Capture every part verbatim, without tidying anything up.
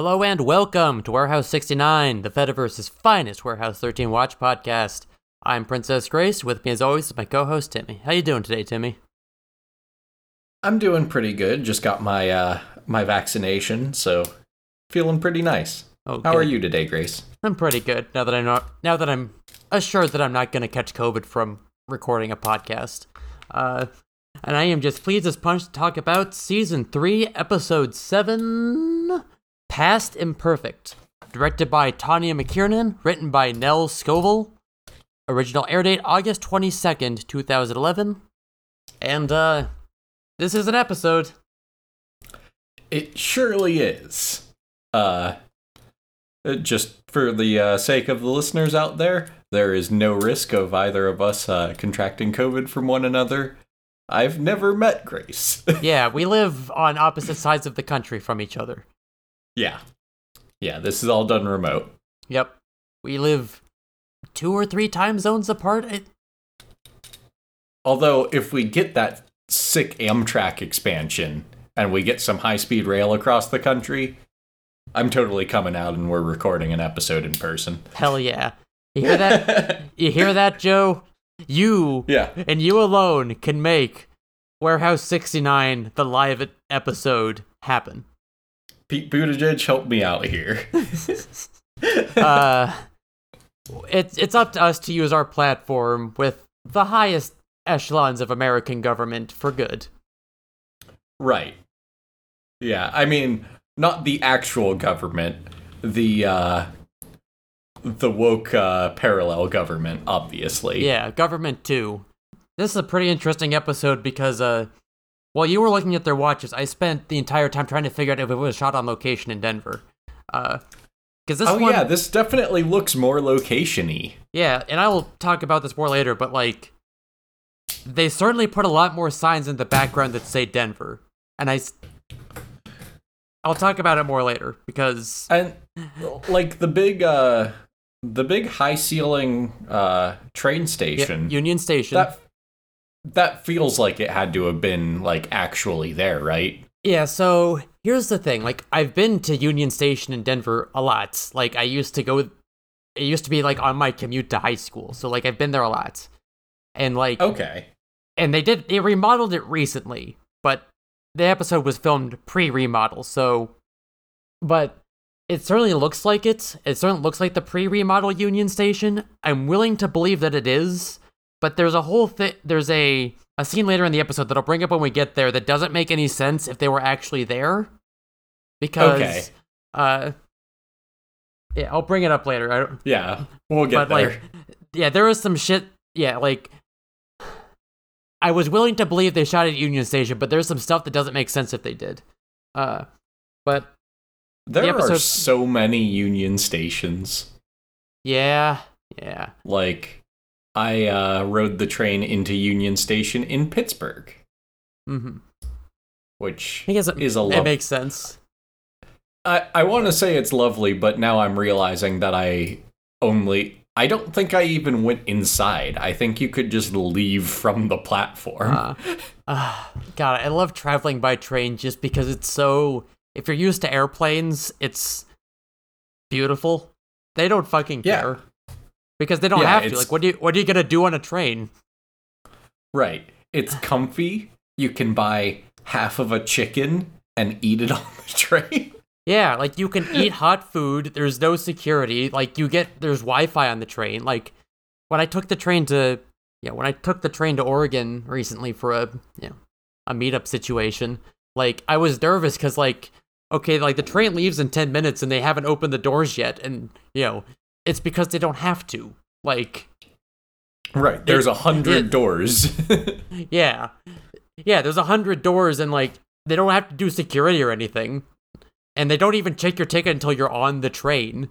Hello and welcome to Warehouse sixty-nine, the Fediverse's finest Warehouse thirteen watch podcast. I'm Princess Grace. With me as always is my co-host Timmy. How you doing today, Timmy? I'm doing pretty good. Just got my uh, my vaccination, so feeling pretty nice. Okay. How are you today, Grace? I'm pretty good. Now that I'm not, now that I'm assured that I'm not going to catch COVID from recording a podcast, uh, and I am just pleased as punch to talk about season three, episode seven. Past Imperfect, directed by Tanya McKiernan, written by Nell Scovell, original air date August twenty-second, twenty eleven, and uh, this is an episode. It surely is. Uh, just for the uh, sake of the listeners out there, there is no risk of either of us uh, contracting COVID from one another. I've never met Grace. Yeah, we live on opposite sides of the country from each other. Yeah. Yeah, this is all done remote. Yep. We live two or three time zones apart. It... Although, if we get that sick Amtrak expansion and we get some high-speed rail across the country, I'm totally coming out and we're recording an episode in person. Hell yeah. You hear that? You hear that, Joe? You, yeah. And you alone, can make Warehouse sixty-nine, the live episode, happen. Pete Buttigieg, help me out here. uh, it's it's up to us to use our platform with the highest echelons of American government for good. Right. Yeah, I mean, not the actual government, the uh, the woke uh, parallel government, obviously. Yeah, government too. This is a pretty interesting episode because... Uh, While you were looking at their watches, I spent the entire time trying to figure out if it was shot on location in Denver. Uh, cause this oh, one, yeah, this definitely looks more location-y. Yeah, and I will talk about this more later, but, like, they certainly put a lot more signs in the background that say Denver. And I... I'll talk about it more later, because... And, like, the big, uh... The big high-ceiling, uh, train station... Yeah, Union Station. That... That feels like it had to have been, like, actually there, right? Yeah, so here's the thing. Like, I've been to Union Station in Denver a lot. Like, I used to go... It used to be, like, on my commute to high school. So, like, I've been there a lot. And, like... Okay. And they did... They remodeled it recently. But the episode was filmed pre-remodel, so... But it certainly looks like it. It certainly looks like the pre-remodel Union Station. I'm willing to believe that it is... But there's a whole thing, there's a, a scene later in the episode that I'll bring up when we get there that doesn't make any sense if they were actually there. Because, okay. uh, yeah, I'll bring it up later. I don't, yeah, we'll get but there. Like, yeah, there was some shit, yeah, like, I was willing to believe they shot at Union Station, but there's some stuff that doesn't make sense if they did. Uh, but There the episode, are so many Union Stations. Yeah, yeah. Like... I uh, rode the train into Union Station in Pittsburgh, mm-hmm. which I guess it, is a lo- it makes sense. I I want to say it's lovely, but now I'm realizing that I only I don't think I even went inside. I think you could just leave from the platform. Uh, uh, God, I love traveling by train just because it's so. If you're used to airplanes, it's beautiful. They don't fucking yeah. care. Because they don't yeah, have to. Like, what do you what are you gonna do on a train? Right. It's comfy. You can buy half of a chicken and eat it on the train. Yeah, like you can eat hot food. There's no security. Like you get there's Wi-Fi on the train. Like when I took the train to yeah when I took the train to Oregon recently for a you know a meetup situation. Like I was nervous because like okay like the train leaves in ten minutes and they haven't opened the doors yet and you know. It's because they don't have to. Like, right? There's a hundred doors. yeah, yeah. There's a hundred doors, and like they don't have to do security or anything, and they don't even check your ticket until you're on the train.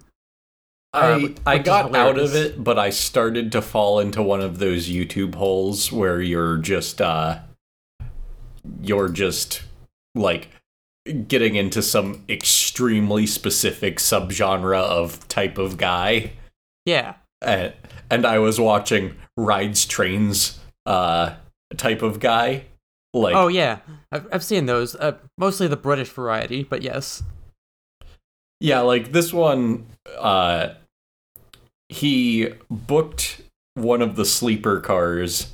I uh, I got out of it, but I started to fall into one of those YouTube holes where you're just uh, you're just like. Getting into some extremely specific subgenre of type of guy. Yeah. And, and I was watching Rides, Trains uh, type of guy. Like, oh, yeah. I've, I've seen those. Uh, mostly the British variety, but yes. Yeah, like this one, uh, he booked one of the sleeper cars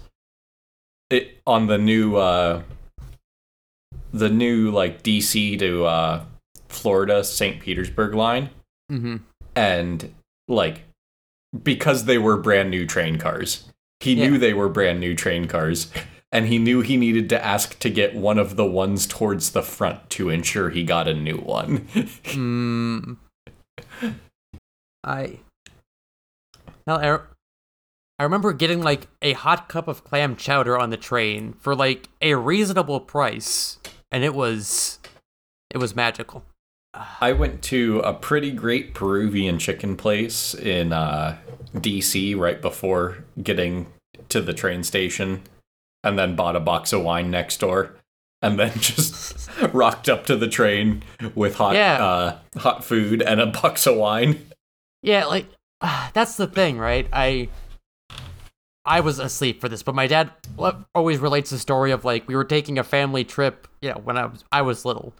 it, on the new, uh, the new like D C to uh, Florida, Saint Petersburg line. Mm-hmm. And like, because they were brand new train cars, he yeah. knew they were brand new train cars. And he knew he needed to ask to get one of the ones towards the front to ensure he got a new one. mm. I, I I remember getting like a hot cup of clam chowder on the train for like a reasonable price, and it was it was magical. I went to a pretty great Peruvian chicken place in uh, D C right before getting to the train station. And then bought a box of wine next door, and then just rocked up to the train with hot, yeah. uh, hot food and a box of wine. Yeah, like uh, that's the thing, right? I, I was asleep for this, but my dad always relates the story of like we were taking a family trip. You know, when I was I was little,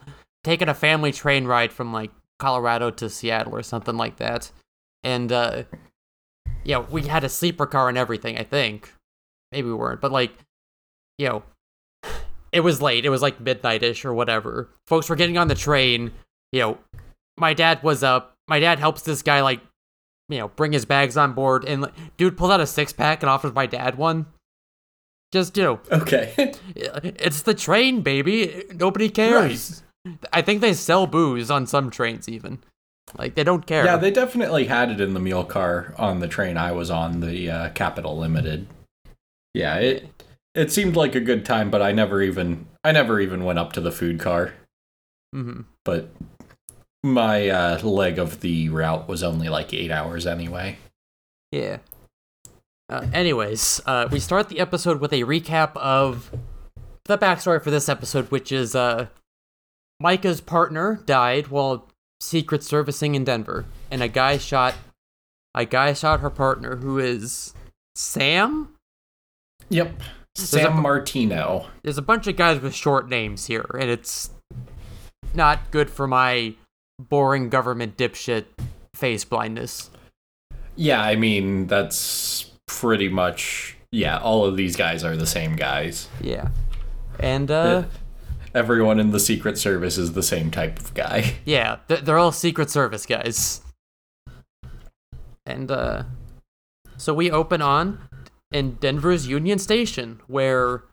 taking a family train ride from like Colorado to Seattle or something like that, and uh, yeah, we had a sleeper car and everything. I think maybe we weren't, but like. You know, it was late. It was like midnight-ish or whatever. Folks were getting on the train. You know, my dad was up. My dad helps this guy, like, you know, bring his bags on board. And like, dude pulled out a six-pack and offered my dad one. Just, you know. Okay. It's the train, baby. Nobody cares. Right. I think they sell booze on some trains, even. Like, they don't care. Yeah, they definitely had it in the meal car on the train I was on, the uh, Capital Limited. Yeah, it... It seemed like a good time, but I never even I never even went up to the food car. Mm-hmm. But my uh, leg of the route was only like eight hours anyway. Yeah. Uh, anyways, uh, we start the episode with a recap of the backstory for this episode, which is uh, Micah's partner died while secret servicing in Denver, and a guy shot a guy shot her partner, who is Sam? Yep. Sam there's a, Martino. There's a bunch of guys with short names here, and it's not good for my boring government dipshit face blindness. Yeah, I mean, that's pretty much... Yeah, all of these guys are the same guys. Yeah. And, uh... everyone in the Secret Service is the same type of guy. Yeah, they're all Secret Service guys. And, uh... so we open on... in Denver's Union Station, where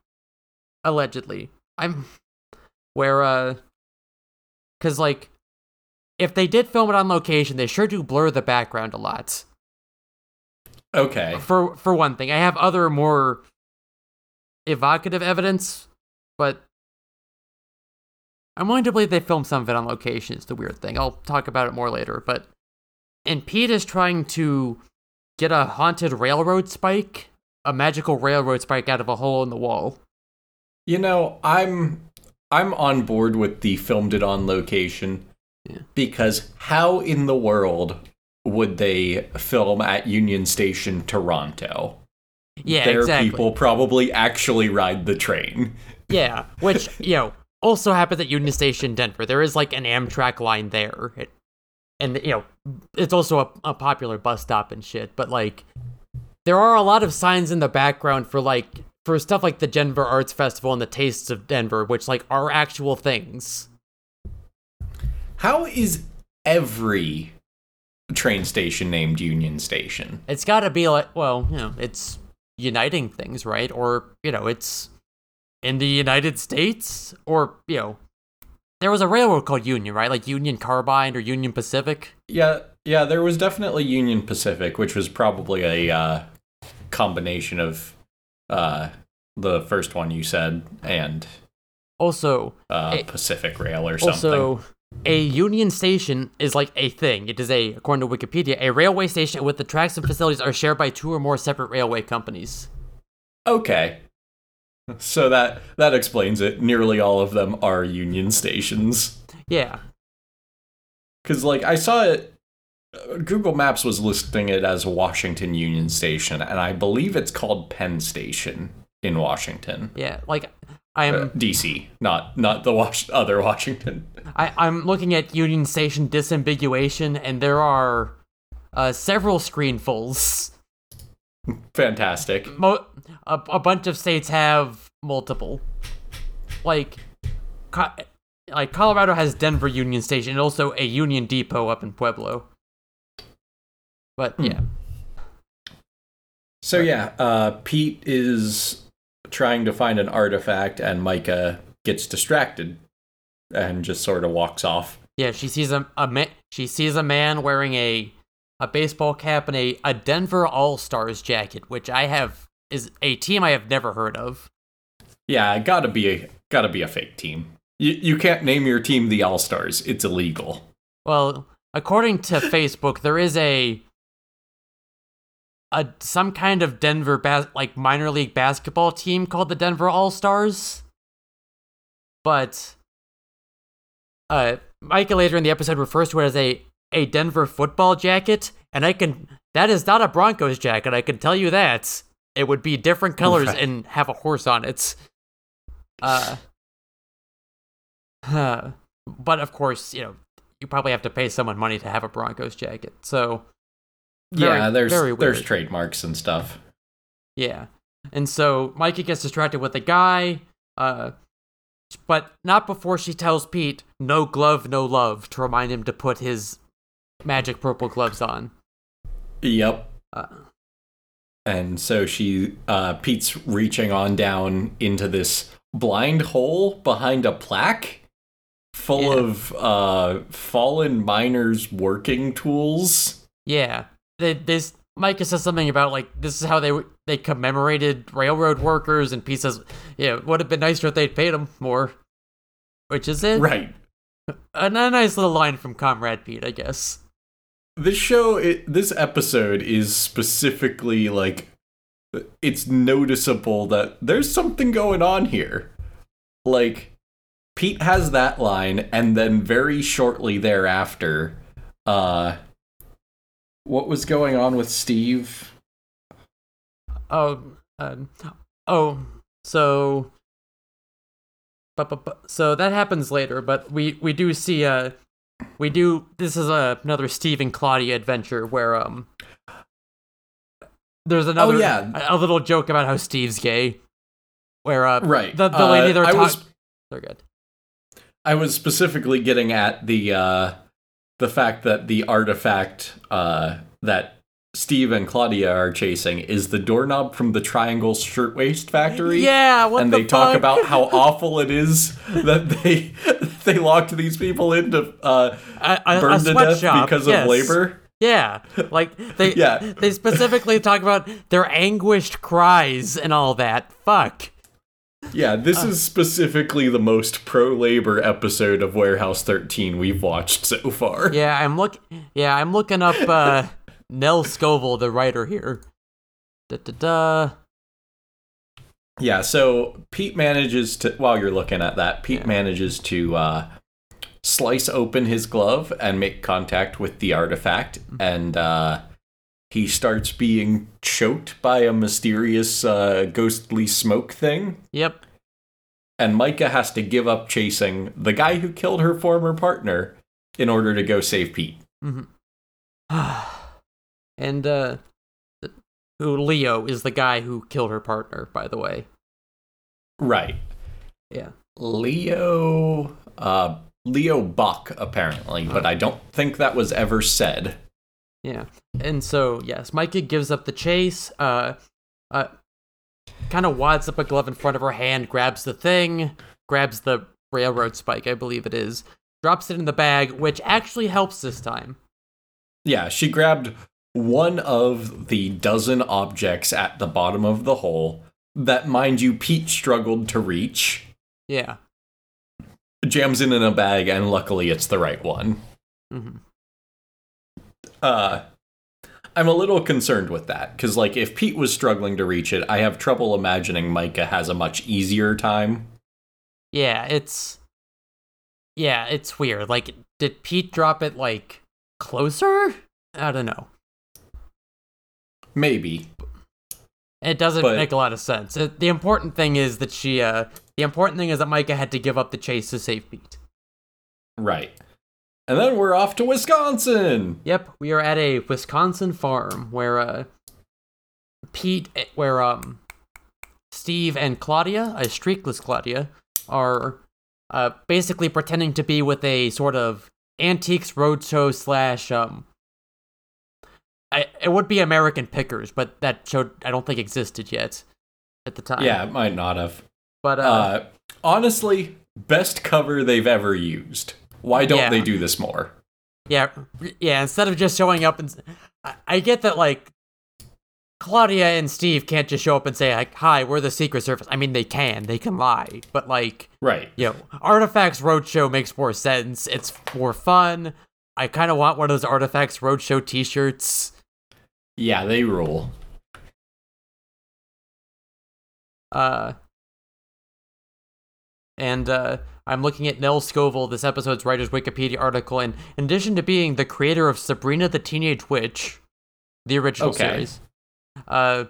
allegedly I'm where uh because like if they did film it on location, they sure do blur the background a lot. Okay. For for one thing, I have other more evocative evidence, but I'm willing to believe they filmed some of it on location. It's the weird thing. I'll talk about it more later, but and Pete is trying to get a haunted railroad spike. A magical railroad spike out of a hole in the wall. You know, I'm I'm on board with the filmed it on location, yeah. Because how in the world would they film at Union Station, Toronto? Yeah, Their exactly. people probably actually ride the train. Yeah, which, you know, also happened at Union Station, Denver. There is, like, an Amtrak line there. It, and, you know, it's also a, a popular bus stop and shit, but, like... There are a lot of signs in the background for, like, for stuff like the Denver Arts Festival and the Tastes of Denver, which, like, are actual things. How is every train station named Union Station? It's gotta be, like, well, you know, it's uniting things, right? Or, you know, it's in the United States, or, you know, there was a railroad called Union, right? Like Union Carbide or Union Pacific? Yeah, yeah, there was definitely Union Pacific, which was probably a... Uh... combination of uh the first one you said and also uh a, Pacific Rail or something. Also, a Union Station is like a thing. It is a, according to Wikipedia, a railway station with the tracks and facilities are shared by two or more separate railway companies. Okay. So that that explains it. Nearly all of them are Union Stations. Yeah. Cuz like I saw it, Google Maps was listing it as Washington Union Station, and I believe it's called Penn Station in Washington. Yeah, like, I'm uh, D C, not not the Was- other Washington. I, I'm looking at Union Station disambiguation, and there are uh, several screenfuls. Fantastic. Mo- a, a bunch of states have multiple. Like, co- like Colorado has Denver Union Station, and also a Union Depot up in Pueblo. But yeah. Hmm. So yeah, uh, Pete is trying to find an artifact, and Micah gets distracted and just sort of walks off. Yeah, she sees a, a ma- she sees a man wearing a a baseball cap and a, a Denver All-Stars jacket, which I have is a team I have never heard of. Yeah, gotta be a, gotta be a fake team. You you can't name your team the All-Stars; it's illegal. Well, according to Facebook, there is a a some kind of Denver bas- like minor league basketball team called the Denver All-Stars, but. Uh, Micah later in the episode refers to it as a, a Denver football jacket, and I can that is not a Broncos jacket, I can tell you that. It would be different colors and have a horse on it. Uh, uh, but of course, you know, you probably have to pay someone money to have a Broncos jacket. So very, yeah, there's very there's trademarks and stuff. Yeah, and so Micah gets distracted with a guy. Uh. But not before she tells Pete, no glove, no love, to remind him to put his magic purple gloves on. Yep. Uh, and so she, uh, Pete's reaching on down into this blind hole behind a plaque full yeah. of uh, fallen miners' working tools. Yeah. They, this, Micah says something about, like, this is how they w- they commemorated railroad workers, and Pete says, yeah, it would have been nicer if they'd paid them more. Which is it. Right. A, a nice little line from Comrade Pete, I guess. This show, it, this episode is specifically, like, it's noticeable that there's something going on here. Like, Pete has that line, and then very shortly thereafter, uh... what was going on with Steve? Oh, uh, oh, so, but, but, but, so that happens later. But we, we do see uh we do. This is a, another Steve and Claudia adventure where um there's another oh, yeah. a, a little joke about how Steve's gay. Where uh right. the, the lady uh, they're talking. They're good. I was specifically getting at the. Uh, The fact that the artifact uh, that Steve and Claudia are chasing is the doorknob from the Triangle Shirtwaist Factory. Yeah, what and the fuck? And they talk about how awful it is that they they locked these people into uh, a, a, burn a to death shop, because yes. of labor. Yeah, like they yeah. they specifically talk about their anguished cries and all that. Fuck. Yeah, this uh, is specifically the most pro-labor episode of Warehouse thirteen we've watched so far. Yeah, I'm look. Yeah, I'm looking up uh, Nell Scovell, the writer here. Da da da. Yeah, so Pete manages to. While you're looking at that, Pete yeah. manages to uh, slice open his glove and make contact with the artifact, mm-hmm. and uh, he starts being choked by a mysterious uh, ghostly smoke thing. Yep. And Micah has to give up chasing the guy who killed her former partner in order to go save Pete. Mm-hmm. And uh, who Leo is the guy who killed her partner, by the way. Right. Yeah. Leo. Uh, Leo Bach, apparently, but I don't think that was ever said. Yeah, and so, yes, Micah gives up the chase, uh, uh, kind of wads up a glove in front of her hand, grabs the thing, grabs the railroad spike, I believe it is, drops it in the bag, which actually helps this time. Yeah, she grabbed one of the dozen objects at the bottom of the hole that, mind you, Pete struggled to reach. Yeah. Jams it in a bag, and luckily it's the right one. Mm-hmm. Uh, I'm a little concerned with that, because, like, if Pete was struggling to reach it, I have trouble imagining Micah has a much easier time. Yeah, it's... Yeah, it's weird. Like, did Pete drop it, like, closer? I don't know. Maybe. It doesn't but... make a lot of sense. It, the important thing is that she, uh, The important thing is that Micah had to give up the chase to save Pete. Right. And then we're off to Wisconsin. Yep, we are at a Wisconsin farm where uh, Pete, where um, Steve and Claudia, a streakless Claudia, are uh, basically pretending to be with a sort of Antiques Roadshow slash um. I, it would be American Pickers, but that show I don't think existed yet at the time. Yeah, it might not have. But uh, uh, honestly, best cover they've ever used. Why don't yeah. they do this more? Yeah, yeah. Instead of just showing up and, I, I get that like Claudia and Steve can't just show up and say like, "Hi, we're the Secret Service." I mean, they can, they can lie, but like, right? You know, Artifacts Roadshow makes more sense. It's more fun. I kind of want one of those Artifacts Roadshow T-shirts. Yeah, they rule. Uh, and uh, I'm looking at Nell Scovell, this episode's writer's Wikipedia article, and in addition to being the creator of Sabrina the Teenage Witch, the original okay. series, uh,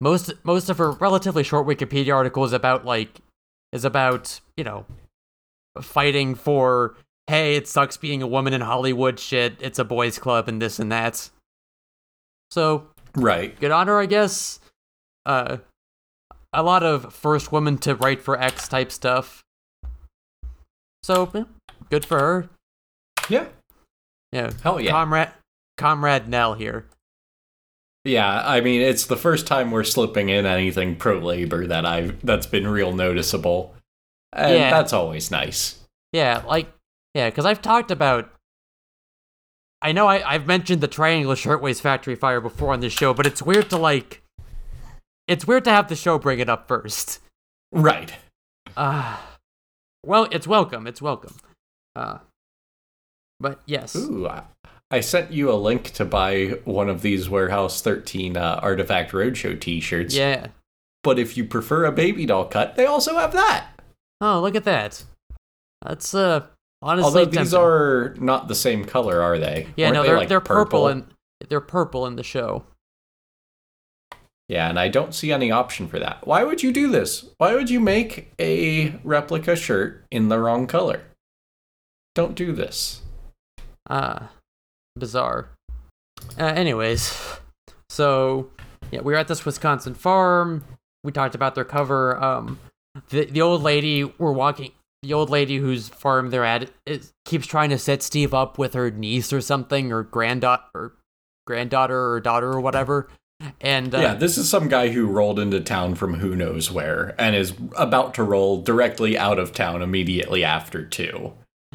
most most of her relatively short Wikipedia article is about like is about you know fighting for hey, it sucks being a woman in Hollywood. Shit, it's a boys' club and this and that. So, right. Good honor, I guess. Uh, a lot of first woman to write for X type stuff. So, yeah, good for her. Yeah. Yeah. Hell yeah. Comrade, Comrade Nell here. Yeah, I mean, it's the first time we're slipping in anything pro-labor that I've that's been real noticeable, and yeah. that's always nice. Yeah, like yeah, because I've talked about. I know I, I've mentioned the Triangle Shirtwaist Factory fire before on this show, but it's weird to, like... It's weird to have the show bring it up first. Right. Uh, well, it's welcome. It's welcome. Uh, but, yes. Ooh, I, I sent you a link to buy one of these Warehouse thirteen uh, Artifact Roadshow t-shirts. Yeah. But if you prefer a baby doll cut, they also have that! Oh, look at that. That's, uh... honestly, although these tempting. Are not the same color, are they? Yeah, Aren't no, they're they, like, they're purple, purple and they're purple in the show. Yeah, and I don't see any option for that. Why would you do this? Why would you make a replica shirt in the wrong color? Don't do this. Ah, bizarre. Uh, anyways, so yeah, we were at this Wisconsin farm. We talked about their cover. Um, the the old lady we're walking. The old lady whose farm they're at is, keeps trying to set Steve up with her niece or something, or granddaughter, or granddaughter, or daughter, or whatever. And uh, yeah, this is some guy who rolled into town from who knows where and is about to roll directly out of town immediately after too.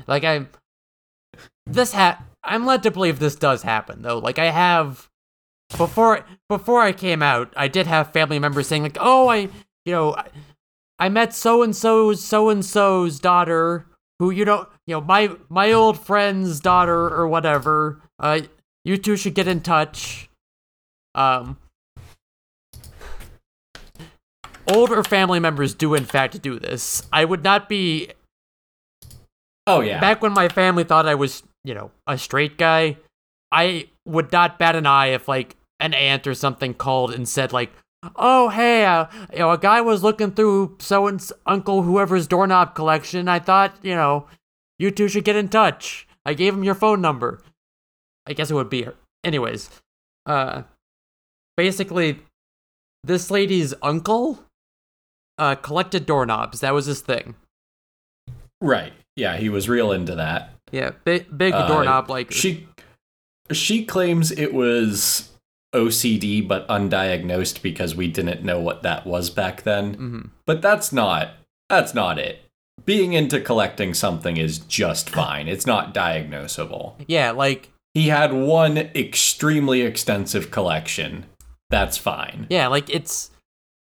Like I, this ha- I'm led to believe this does happen though. Like I have before before I came out, I did have family members saying like, "Oh, I, you know." I, I met so-and-so's so-and-so's daughter, who you don't, you know, my my old friend's daughter or whatever. Uh, you two should get in touch. Um, older family members do in fact do this. I would not be. Oh yeah. Back when my family thought I was, you know, a straight guy, I would not bat an eye if like an aunt or something called and said like, "Oh, hey, uh, you know, a guy was looking through so and uncle whoever's doorknob collection. I thought, you know, you two should get in touch. I gave him your phone number." I guess it would be her. Anyways, uh, basically, this lady's uncle uh, collected doorknobs. That was his thing. Right. Yeah, he was real into that. Yeah, big, big uh, doorknob like. She, she claims it was O C D but undiagnosed because we didn't know what that was back then. Mm-hmm. But that's not that's not it. Being into collecting something is just fine. It's not diagnosable. Yeah, like he had one extremely extensive collection. That's fine. Yeah, like it's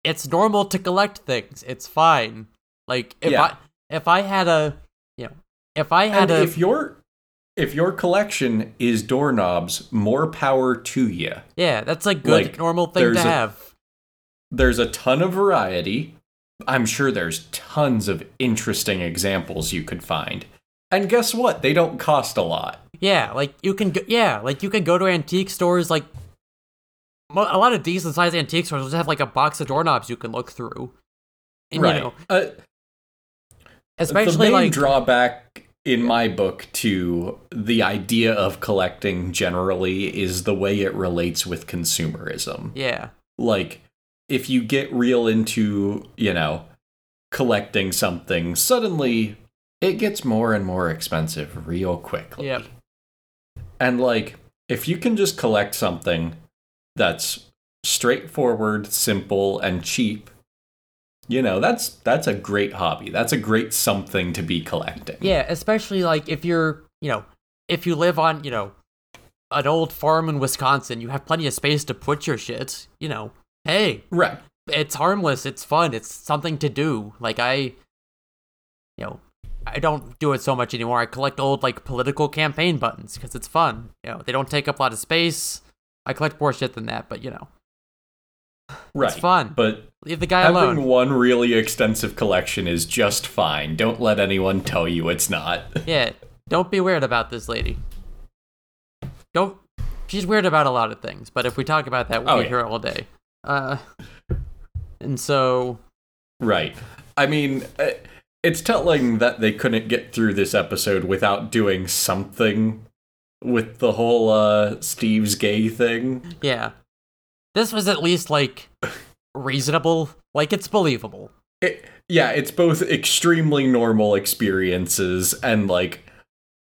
it's normal to collect things. It's fine. Like if yeah. I if I had a you know if I had and a if you're If your collection is doorknobs, more power to you. Yeah, that's a good, like, normal thing to a, have. There's a ton of variety. I'm sure there's tons of interesting examples you could find. And guess what? They don't cost a lot. Yeah, like you can. Go, yeah, like you can go to antique stores. Like mo- a lot of decent-sized antique stores will just have like a box of doorknobs you can look through. And, right. You know, uh, Especially the main like drawback in my book to the idea of collecting generally is the way it relates with consumerism. Yeah. Like if you get real into, you know, collecting something, suddenly it gets more and more expensive real quickly. Yep. And like if you can just collect something that's straightforward, simple, and cheap, you know, that's that's a great hobby. That's a great something to be collecting. Yeah, especially like if you're, you know, if you live on, you know, an old farm in Wisconsin, you have plenty of space to put your shit, you know. Hey, right. It's harmless, it's fun, it's something to do. Like I, you know, I don't do it so much anymore. I collect old like political campaign buttons because it's fun. You know, they don't take up a lot of space. I collect more shit than that, but you know. Right. It's fun. But leave the guy having alone. Having one really extensive collection is just fine. Don't let anyone tell you it's not. Yeah. Don't be weird about this lady. Don't. She's weird about a lot of things, but if we talk about that, we'll oh, be yeah. here all day. Uh, and so. Right. I mean, it's telling that they couldn't get through this episode without doing something with the whole uh, Steve's gay thing. Yeah. This was at least, like, reasonable. Like, it's believable. It, yeah, it's both extremely normal experiences and, like,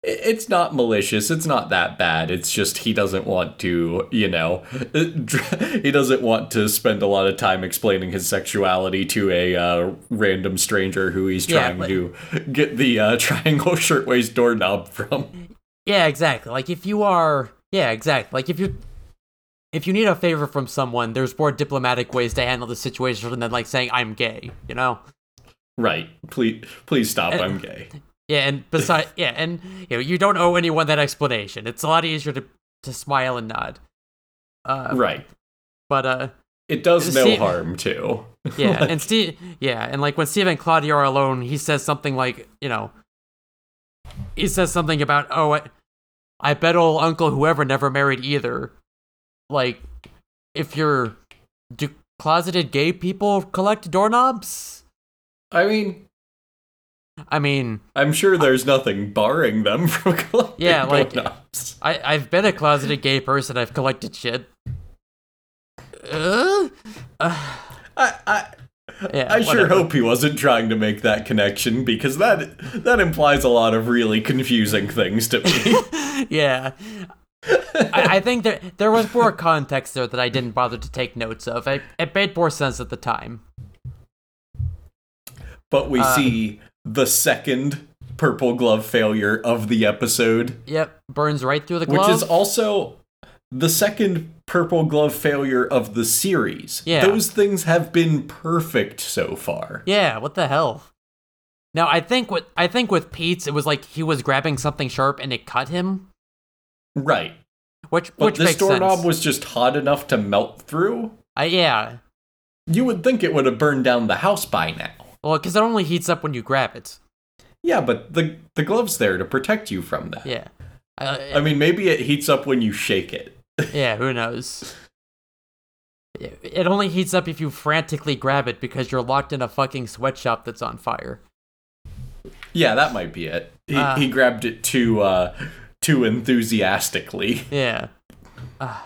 it, it's not malicious. It's not that bad. It's just he doesn't want to, you know, it, he doesn't want to spend a lot of time explaining his sexuality to a uh, random stranger who he's trying yeah, but, to get the uh, triangle shirtwaist doorknob from. Yeah, exactly. Like, if you are... Yeah, exactly. Like, if you're... If you need a favor from someone, there's more diplomatic ways to handle the situation than, like, saying, I'm gay, you know? Right. Please please stop, and, I'm gay. Yeah, and besides, yeah, and you know, you don't owe anyone that explanation. It's a lot easier to, to smile and nod. Uh, right. But, uh... It does no Steve, harm, too. Yeah, like, and Steve... Yeah, and, like, when Steve and Claudia are alone, he says something like, you know... He says something about, oh, I, I bet old Uncle Whoever never married either. Like, if you're... Do closeted gay people collect doorknobs? I mean... I mean... I'm sure there's I, nothing barring them from collecting yeah, like, doorknobs. I, I've been a closeted gay person. I've collected shit. Uh, uh, I... I Yeah, I sure whatever. hope he wasn't trying to make that connection, because that that implies a lot of really confusing things to me. Yeah. I, I think there, there was more context there that I didn't bother to take notes of. It, it made more sense at the time. But we um, see the second purple glove failure of the episode. Yep, burns right through the glove. Which is also the second purple glove failure of the series. Yeah. Those things have been perfect so far. Yeah, what the hell? Now, I think with, I think with Pete's, it was like he was grabbing something sharp and it cut him. Right. Which, but which this makes doorknob sense. Was just hot enough to melt through? Uh, yeah. You would think it would have burned down the house by now. Well, because it only heats up when you grab it. Yeah, but the, the glove's there to protect you from that. Yeah. Uh, I mean, maybe it heats up when you shake it. Yeah, who knows? It only heats up if you frantically grab it because you're locked in a fucking sweatshop that's on fire. Yeah, that might be it. He, uh, he grabbed it too uh, too enthusiastically. Yeah. Uh,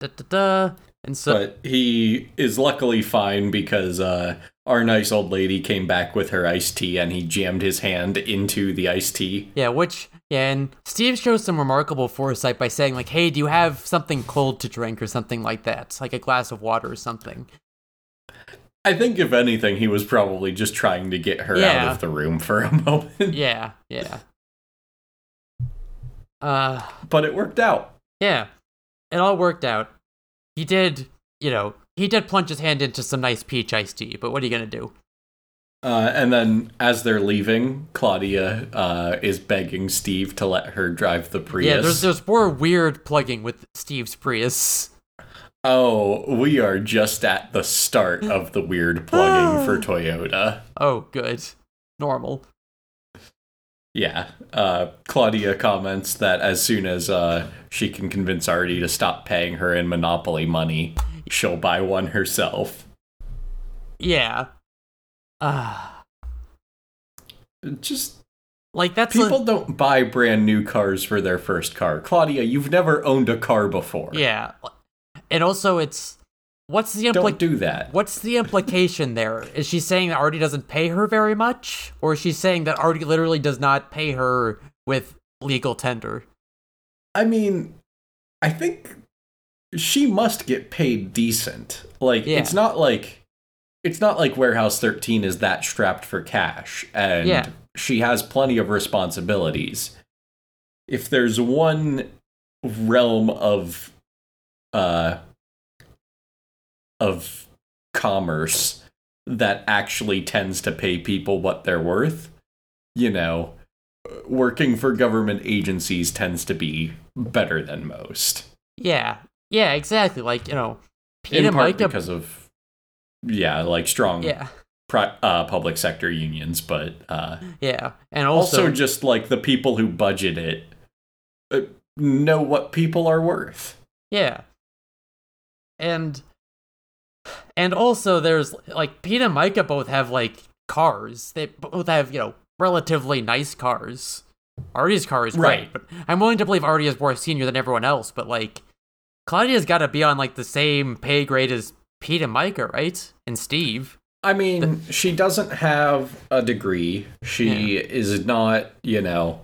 da, da, da. And so, but he is luckily fine because uh, our nice old lady came back with her iced tea and he jammed his hand into the iced tea. Yeah, which... Yeah, and Steve shows some remarkable foresight by saying, like, hey, do you have something cold to drink or something like that? Like a glass of water or something. I think, if anything, he was probably just trying to get her yeah. out of the room for a moment. Yeah, yeah. Uh, but it worked out. Yeah, it all worked out. He did, you know, he did plunge his hand into some nice peach iced tea, but what are you going to do? Uh, and then, as they're leaving, Claudia uh, is begging Steve to let her drive the Prius. Yeah, there's, there's more weird plugging with Steve's Prius. Oh, we are just at the start of the weird plugging for Toyota. Oh, good. Normal. Yeah. Uh, Claudia comments that as soon as uh, she can convince Artie to stop paying her in Monopoly money, she'll buy one herself. Yeah. Ah. Just like that's people a, don't buy brand new cars for their first car. Claudia, you've never owned a car before. Yeah, and also it's what's the impli- don't do that. What's the implication there? Is she saying that Artie doesn't pay her very much, or is she saying that Artie literally does not pay her with legal tender? I mean, I think she must get paid decent. Like yeah. it's not like. It's not like Warehouse thirteen is that strapped for cash, and yeah. she has plenty of responsibilities. If there's one realm of uh, of commerce that actually tends to pay people what they're worth, you know, working for government agencies tends to be better than most. Yeah, yeah, exactly. Like, you know, Pete and Mike because of... Yeah, like strong yeah. pri- uh, public sector unions, but uh, yeah, and also, also just like the people who budget it uh, know what people are worth. Yeah, and and also there's like Pete and Micah both have like cars. They both have, you know, relatively nice cars. Artie's car is great, right. but I'm willing to believe Artie is more senior than everyone else. But like Claudia's got to be on like the same pay grade as Pete and Micah, right? And Steve. I mean, the- she doesn't have a degree. She yeah. is not, you know,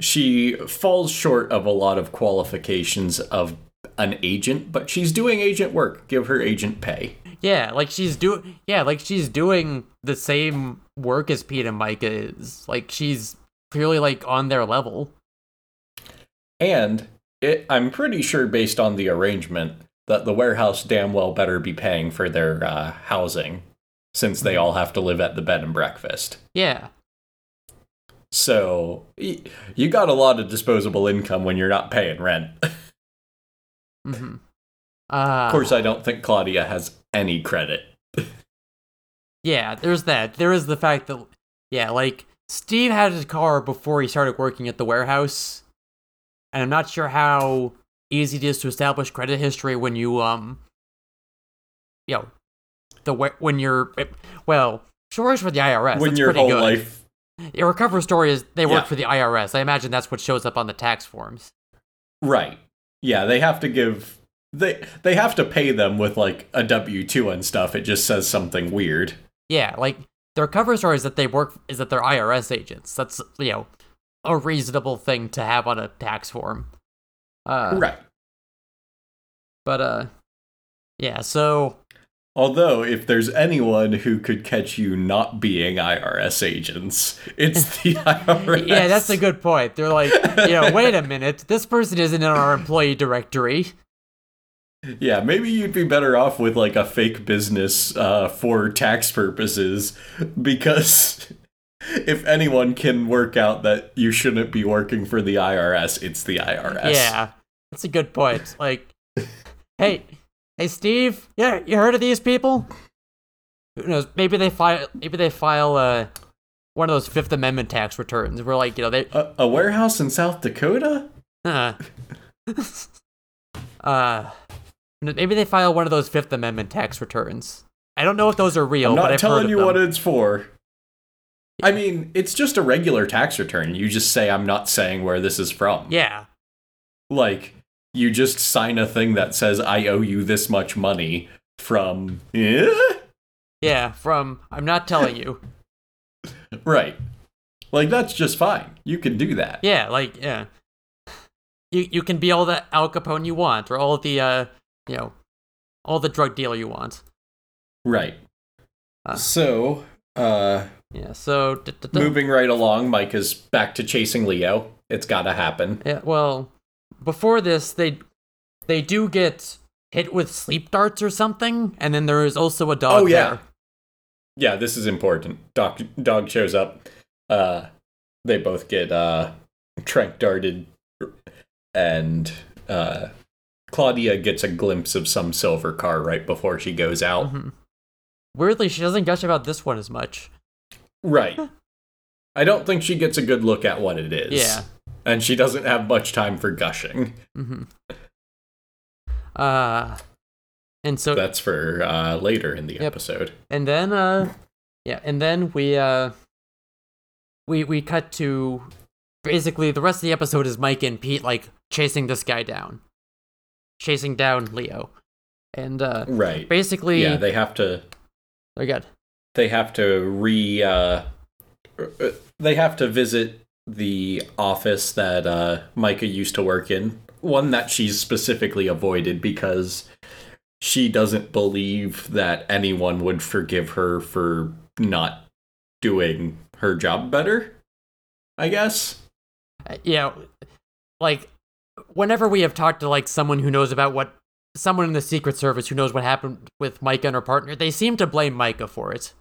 she falls short of a lot of qualifications of an agent, but she's doing agent work. Give her agent pay. Yeah, like she's doing, yeah, like she's doing the same work as Pete and Micah is. Like she's clearly like on their level. And it, I'm pretty sure based on the arrangement, that the warehouse damn well better be paying for their uh, housing, since they all have to live at the bed and breakfast. Yeah. So, you got a lot of disposable income when you're not paying rent. mm-hmm. uh, of course, I don't think Claudia has any credit. yeah, there's that. There is the fact that, yeah, like, Steve had his car before he started working at the warehouse, and I'm not sure how... easy it is to establish credit history when you, um, you know, the when you're, well, sure is for the I R S. When that's your whole good. Life. Your cover story is they yeah. work for the I R S. I imagine that's what shows up on the tax forms. Right. Yeah, they have to give, they they have to pay them with, like, a W two and stuff. It just says something weird. Yeah, like, their cover story is that they work, is that they're I R S agents. That's, you know, a reasonable thing to have on a tax form. Uh, right. But, uh, yeah, so... Although, if there's anyone who could catch you not being I R S agents, it's the I R S. Yeah, that's a good point. They're like, you know, wait a minute, this person isn't in our employee directory. Yeah, maybe you'd be better off with, like, a fake business uh, for tax purposes, because... If anyone can work out that you shouldn't be working for the I R S, it's the I R S. Yeah, that's a good point. Like, hey, hey, Steve, yeah, you heard of these people? Who knows? Maybe they file. Maybe they file uh, one of those Fifth Amendment tax returns. We're like, you know, they a, a warehouse in South Dakota. Uh, uh, maybe they file one of those Fifth Amendment tax returns. I don't know if those are real. I'm not but I've telling heard of you them. What it's for. I mean, it's just a regular tax return. You just say, I'm not saying where this is from. Yeah. Like, you just sign a thing that says, I owe you this much money from... Eh? Yeah, from, I'm not telling you. Right. Like, that's just fine. You can do that. Yeah, like, yeah. You you can be all the Al Capone you want, or all the, uh, you know, all the drug dealer you want. Right. Uh. So, uh... Yeah, so... Da, da, da. Moving right along, Mike is back to chasing Leo. It's gotta happen. Yeah, well, before this, they they do get hit with sleep darts or something, and then there is also a dog oh, yeah. there. Yeah, this is important. Dog, dog shows up. Uh, they both get uh, trank darted, and uh, Claudia gets a glimpse of some silver car right before she goes out. Mm-hmm. Weirdly, she doesn't gush about this one as much. Right. I don't think she gets a good look at what it is. Yeah. And she doesn't have much time for gushing. Mm-hmm. Uh, and so... That's for uh, later in the yep. episode. And then, uh... Yeah, and then we, uh... we we cut to basically the rest of the episode is Mike and Pete like chasing this guy down, chasing down Leo, and uh, right basically yeah they have to they're good they have to re uh, they have to visit the office that uh, Micah used to work in, one that she's specifically avoided because she doesn't believe that anyone would forgive her for not doing her job better, I guess. Yeah, like, whenever we have talked to, like, someone who knows about what, someone in the Secret Service who knows what happened with Micah and her partner, they seem to blame Micah for it.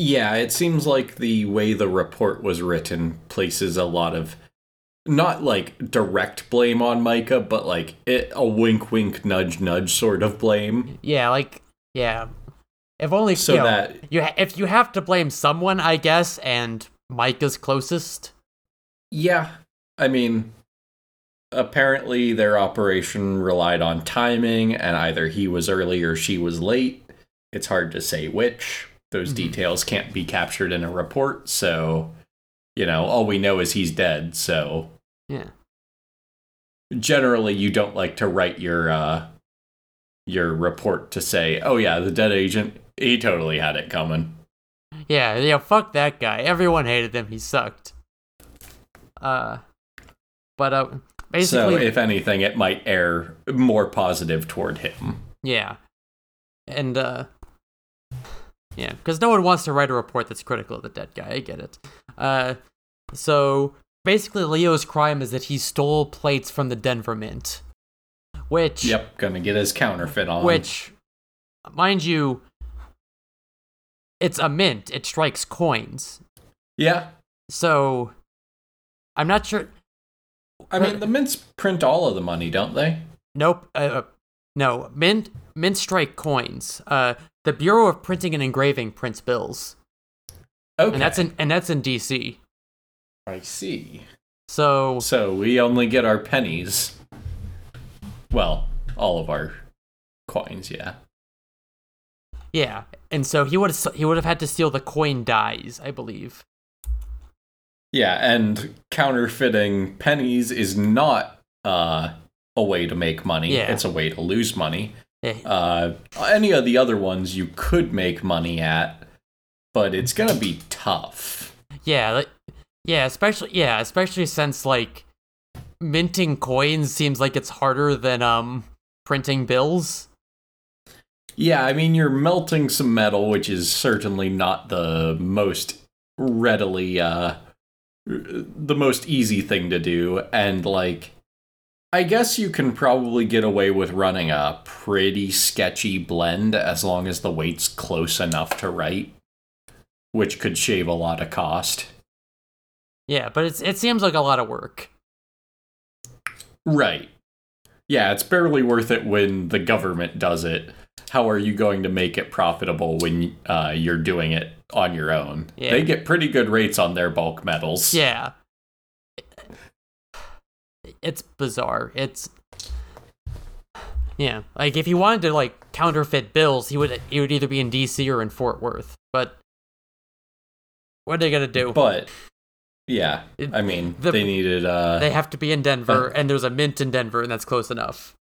Yeah, it seems like the way the report was written places a lot of, not like direct blame on Micah, but like it, a wink, wink, nudge, nudge sort of blame. Yeah, like, yeah. If only, so you know, that, you ha- if you have to blame someone, I guess, and Micah's closest. Yeah, I mean, apparently their operation relied on timing, and either he was early or she was late. It's hard to say which. Those details can't be captured in a report, so, you know, all we know is he's dead, so... Yeah. Generally, you don't like to write your, uh, your report to say, oh yeah, the dead agent, he totally had it coming. Yeah, yeah, fuck that guy. Everyone hated him, he sucked. Uh, but, uh, basically... So, if anything, it might err more positive toward him. Yeah. And, uh... yeah, because no one wants to write a report that's critical of the dead guy. I get it. Uh, so, basically, Leo's crime is that he stole plates from the Denver Mint. Which... Yep, gonna get his counterfeit on. Which, mind you, it's a mint. It strikes coins. Yeah. So, I'm not sure... I mean, the mints print all of the money, don't they? Nope. Uh, no, mint, mint strike coins. Uh... The Bureau of Printing and Engraving prints bills. Okay. And that's in and that's in D C. I see. So So we only get our pennies. Well, all of our coins, yeah. Yeah. And so he would he would have had to steal the coin dies, I believe. Yeah, and counterfeiting pennies is not uh, a way to make money. Yeah. It's a way to lose money. Uh, any of the other ones you could make money at, but it's gonna be tough. Yeah, like, yeah, especially yeah, especially since like minting coins seems like it's harder than um printing bills. Yeah, I mean you're melting some metal, which is certainly not the most readily uh the most easy thing to do, and like. I guess you can probably get away with running a pretty sketchy blend as long as the weight's close enough to right, which could shave a lot of cost. Yeah, but it's it seems like a lot of work. Right. Yeah, it's barely worth it when the government does it. How are you going to make it profitable when uh, you're doing it on your own? Yeah. They get pretty good rates on their bulk metals. Yeah. It's bizarre. It's yeah. Like if he wanted to like counterfeit bills, he would he would either be in D C or in Fort Worth. But what are they gonna do? But yeah, it, I mean the, they needed. Uh, they have to be in Denver, uh, and there's a mint in Denver, and that's close enough.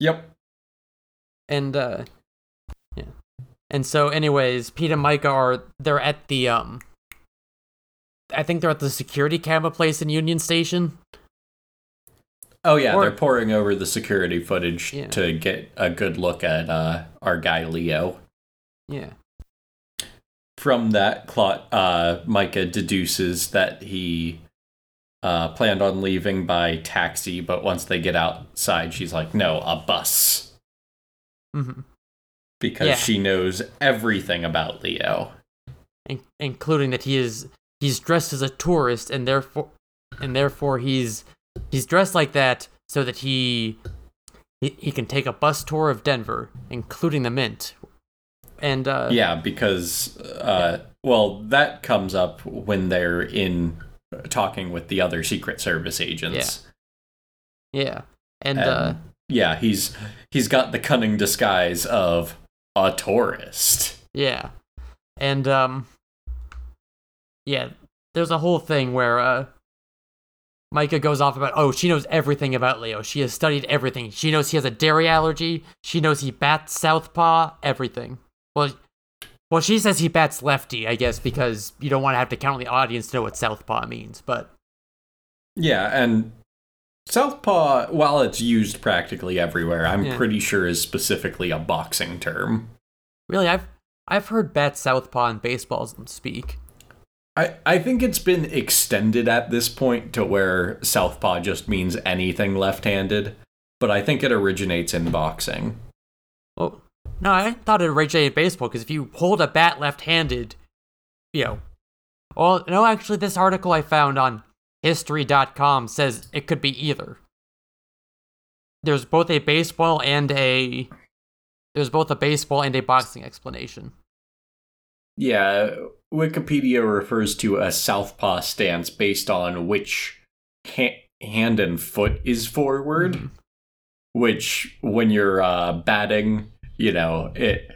Yep. And uh, yeah. And so, anyways, Pete and Micah are they're at the um. I think they're at the security camera place in Union Station. Oh, yeah, or, they're pouring over the security footage yeah. to get a good look at uh, our guy, Leo. Yeah. From that clot, uh, Micah deduces that he uh, planned on leaving by taxi, but once they get outside, she's like, no, a bus. Mm-hmm. Because yeah. she knows everything about Leo. In- including that he is... He's dressed as a tourist, and therefore, and therefore he's he's dressed like that so that he, he he can take a bus tour of Denver, including the Mint. And uh, yeah, because uh, yeah. well, that comes up when they're in uh, talking with the other Secret Service agents. Yeah, yeah. and, and uh, yeah, he's he's got the cunning disguise of a tourist. Yeah, and um. yeah, there's a whole thing where uh, Micah goes off about, oh, she knows everything about Leo. She has studied everything. She knows he has a dairy allergy. She knows he bats southpaw, everything. Well, well, she says he bats lefty, I guess, because you don't want to have to count on the audience to know what southpaw means, but... Yeah, and southpaw, while it's used practically everywhere, I'm yeah. pretty sure is specifically a boxing term. Really, I've I've heard bat southpaw in baseballs speak. I, I think it's been extended at this point to where southpaw just means anything left-handed, but I think it originates in boxing. Oh, no, I thought it originated in baseball, because if you hold a bat left-handed, you know... Well, no, actually, this article I found on history dot com says it could be either. There's both a baseball and a... There's both a baseball and a boxing explanation. Yeah, Wikipedia refers to a southpaw stance based on which ha- hand and foot is forward, mm-hmm. which when you're uh, batting, you know, it,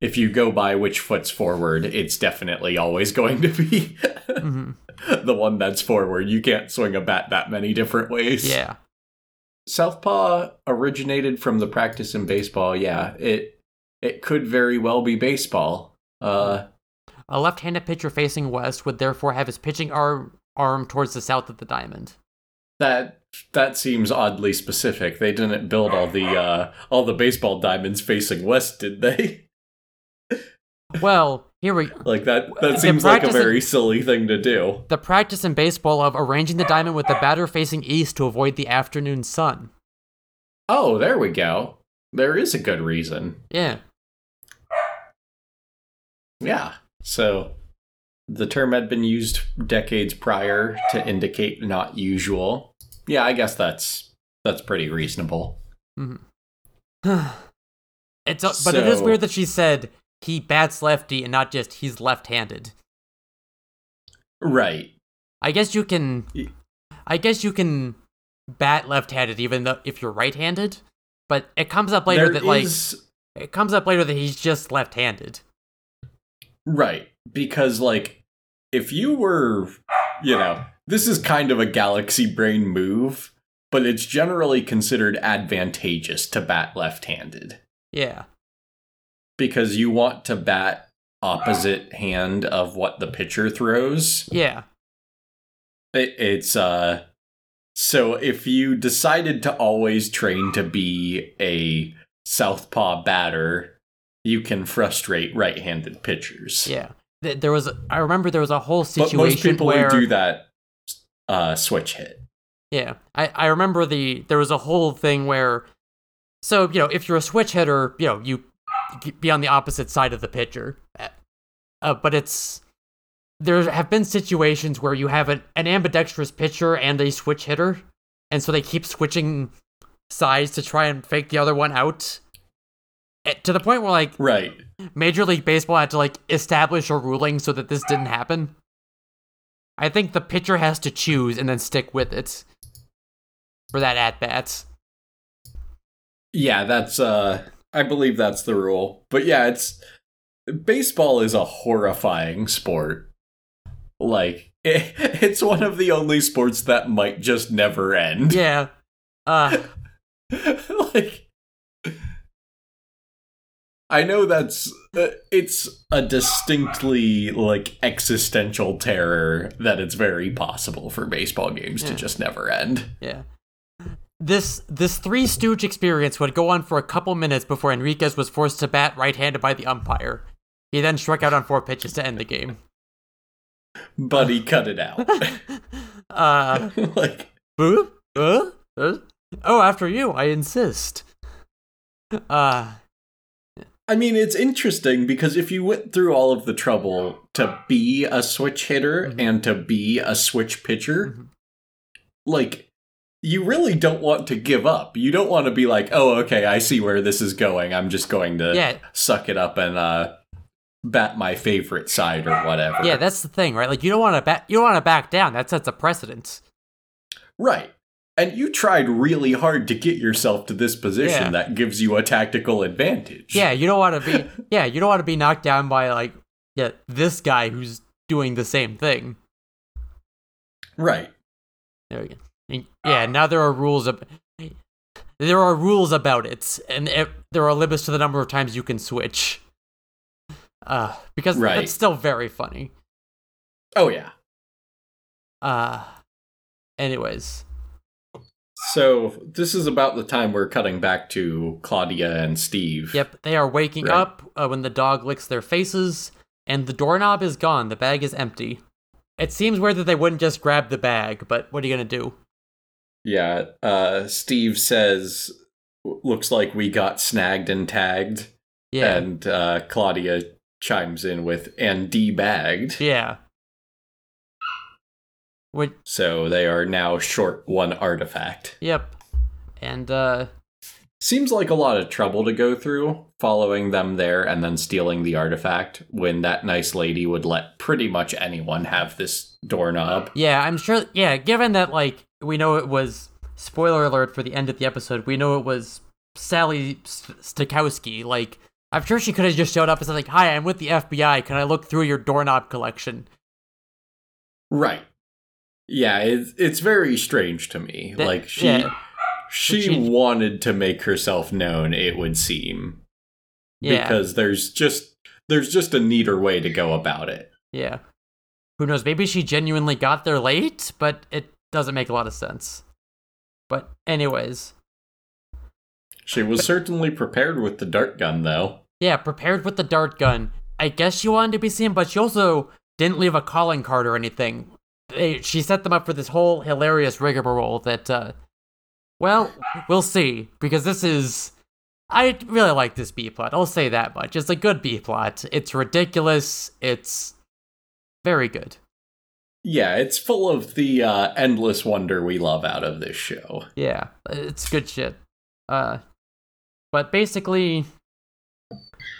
if you go by which foot's forward, it's definitely always going to be mm-hmm. the one that's forward. You can't swing a bat that many different ways. Yeah. Southpaw originated from the practice in baseball. Yeah, it it could very well be baseball. Uh, a left-handed pitcher facing west would therefore have his pitching arm arm towards the south of the diamond. That that seems oddly specific. They didn't build all the uh, all the baseball diamonds facing west, did they? Well, here we like that. That seems like a very in, silly thing to do. The practice in baseball of arranging the diamond with the batter facing east to avoid the afternoon sun. Oh, there we go. There is a good reason. Yeah. Yeah, so the term had been used decades prior to indicate not usual. Yeah, I guess that's that's pretty reasonable. Mm-hmm. it's a, so, but it is weird that she said he bats lefty and not just he's left-handed. Right. I guess you can. I guess you can bat left-handed even though if you're right-handed. But it comes up later that is... like it comes up later that he's just left-handed. Right, because, like, if you were, you know, this is kind of a galaxy brain move, but it's generally considered advantageous to bat left-handed. Yeah. Because you want to bat opposite hand of what the pitcher throws. Yeah. It, it's, uh, so if you decided to always train to be a southpaw batter, you can frustrate right-handed pitchers. Yeah, there was. A, I remember there was a whole situation where most people where, who do that uh, switch hit. Yeah, I, I remember the there was a whole thing where, so you know, if you're a switch hitter, you know, you be on the opposite side of the pitcher. Uh, but it's there have been situations where you have an, an ambidextrous pitcher and a switch hitter, and so they keep switching sides to try and fake the other one out. To the point where, like, right. Major League Baseball had to, like, establish a ruling so that this didn't happen. I think the pitcher has to choose and then stick with it for that at-bat. Yeah, that's, uh, I believe that's the rule. But yeah, it's, baseball is a horrifying sport. Like, it, it's one of the only sports that might just never end. Yeah. Uh. like. I know that's, uh, it's a distinctly, like, existential terror that it's very possible for baseball games yeah. to just never end. Yeah. This this Three Stooge experience would go on for a couple minutes before Enriquez was forced to bat right-handed by the umpire. He then struck out on four pitches to end the game. But he cut it out. uh, like, uh, uh, uh, oh, after you, I insist. Uh... I mean, it's interesting because if you went through all of the trouble to be a switch hitter mm-hmm. and to be a switch pitcher, mm-hmm. like, you really don't want to give up. You don't want to be like, oh, okay, I see where this is going. I'm just going to yeah. suck it up and uh, bat my favorite side or whatever. Yeah, that's the thing, right? Like, you don't want to back, you don't want to back down. That sets a precedent. Right. And you tried really hard to get yourself to this position yeah. that gives you a tactical advantage. Yeah, you don't want to be. Yeah, you don't want to be knocked down by like yeah this guy who's doing the same thing. Right. There we go. And, yeah, uh, now there are rules ab- there are rules about it, and it, there are limits to the number of times you can switch. Uh, because right. That's still very funny. Oh, yeah. Uh, anyways. So, this is about the time we're cutting back to Claudia and Steve. Yep, they are waking right. up uh, when the dog licks their faces, and the doorknob is gone. The bag is empty. It seems weird that they wouldn't just grab the bag, but what are you going to do? Yeah, uh, Steve says, looks like we got snagged and tagged. Yeah. And uh, Claudia chimes in with, and debagged. Yeah. Which, so they are now short one artifact. Yep. And, uh... seems like a lot of trouble to go through, following them there and then stealing the artifact, when that nice lady would let pretty much anyone have this doorknob. Yeah, I'm sure... Yeah, given that, like, we know it was... Spoiler alert for the end of the episode, we know it was Sally Stokowski, like... I'm sure she could have just showed up and said, like, hi, I'm with the F B I, can I look through your doorknob collection? Right. Yeah, it's, it's very strange to me. That, like, she yeah. she, she wanted to make herself known, it would seem. Yeah. Because there's just there's just a neater way to go about it. Yeah. Who knows, maybe she genuinely got there late, but it doesn't make a lot of sense. But anyways. She was but, certainly prepared with the dart gun, though. Yeah, prepared with the dart gun. I guess she wanted to be seen, but she also didn't leave a calling card or anything. They, she set them up for this whole hilarious rigmarole that, uh, well, we'll see, because this is, I really like this B-plot, I'll say that much. It's a good B-plot. It's ridiculous. It's very good. Yeah, it's full of the uh, endless wonder we love out of this show. Yeah, it's good shit. Uh, but basically,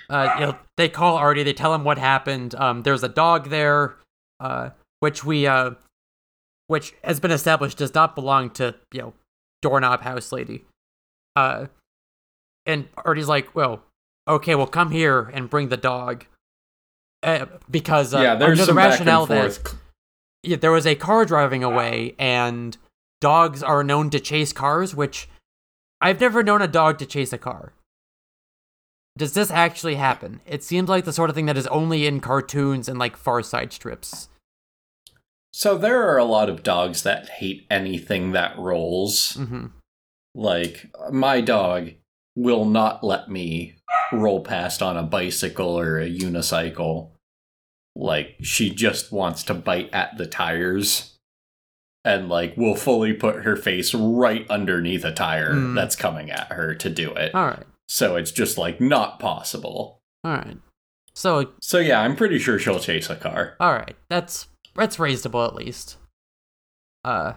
uh, you know, they call Artie, they tell him what happened. Um, there's a dog there, uh, Which we, uh, which has been established does not belong to, you know, doorknob house lady. Uh, and Artie's like, well, okay, well, come here and bring the dog. Uh, because, uh, yeah, there's some the rationale back and forth. That, yeah, there was a car driving away, and dogs are known to chase cars, which I've never known a dog to chase a car. Does this actually happen? It seems like the sort of thing that is only in cartoons and, like, Far Side strips. So there are a lot of dogs that hate anything that rolls. Mm-hmm. Like, my dog will not let me roll past on a bicycle or a unicycle. Like, she just wants to bite at the tires. And, like, will fully put her face right underneath a tire mm. that's coming at her to do it. All right. So it's just, like, not possible. All right. So, so yeah, I'm pretty sure she'll chase a car. All right. That's... That's reasonable, at least. Uh,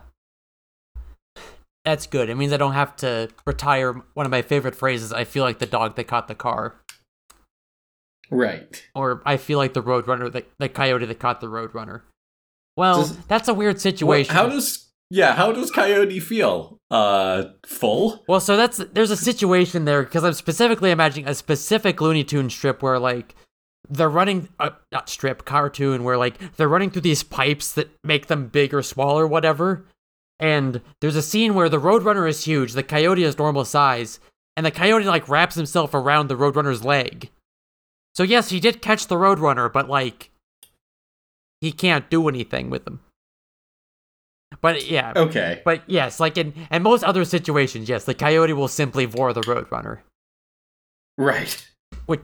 that's good. It means I don't have to retire one of my favorite phrases, I feel like the dog that caught the car. Right. Or I feel like the roadrunner, the, the coyote that caught the roadrunner. Well, does, that's a weird situation. Well, how does... Yeah, how does Coyote feel? Uh, full? Well, so that's... There's a situation there, because I'm specifically imagining a specific Looney Tunes strip where, like... They're running, uh, not strip, cartoon, where, like, they're running through these pipes that make them big or small or whatever. And there's a scene where the Roadrunner is huge, the Coyote is normal size, and the Coyote, like, wraps himself around the Roadrunner's leg. So, yes, he did catch the Roadrunner, but, like, he can't do anything with him. But, yeah. Okay. But, yes, like, in, in most other situations, yes, the Coyote will simply vor the Roadrunner. Right. Which...